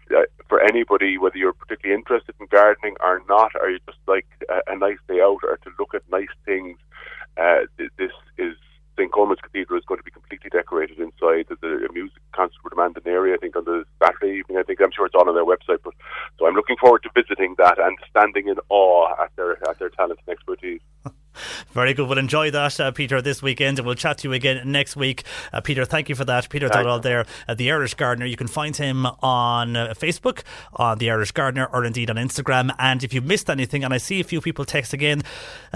for anybody, whether you're particularly interested in gardening or not, or you just like a nice day out or to look at nice things, this is St. Coleman's Cathedral is going to be completely decorated inside. There's a music concert with Amanda Neri, I think, on the Saturday evening. I'm sure it's all on their website. But so I'm looking forward to visiting that and standing in awe at their talent and expertise. Very good. Well, enjoy that, Peter, this weekend, and we'll chat to you again next week. Peter, thank you for that. Peter Dowdall there, the Irish Gardener. You can find him on Facebook, on the Irish Gardener, or indeed on Instagram. And if you missed anything, and I see a few people text again,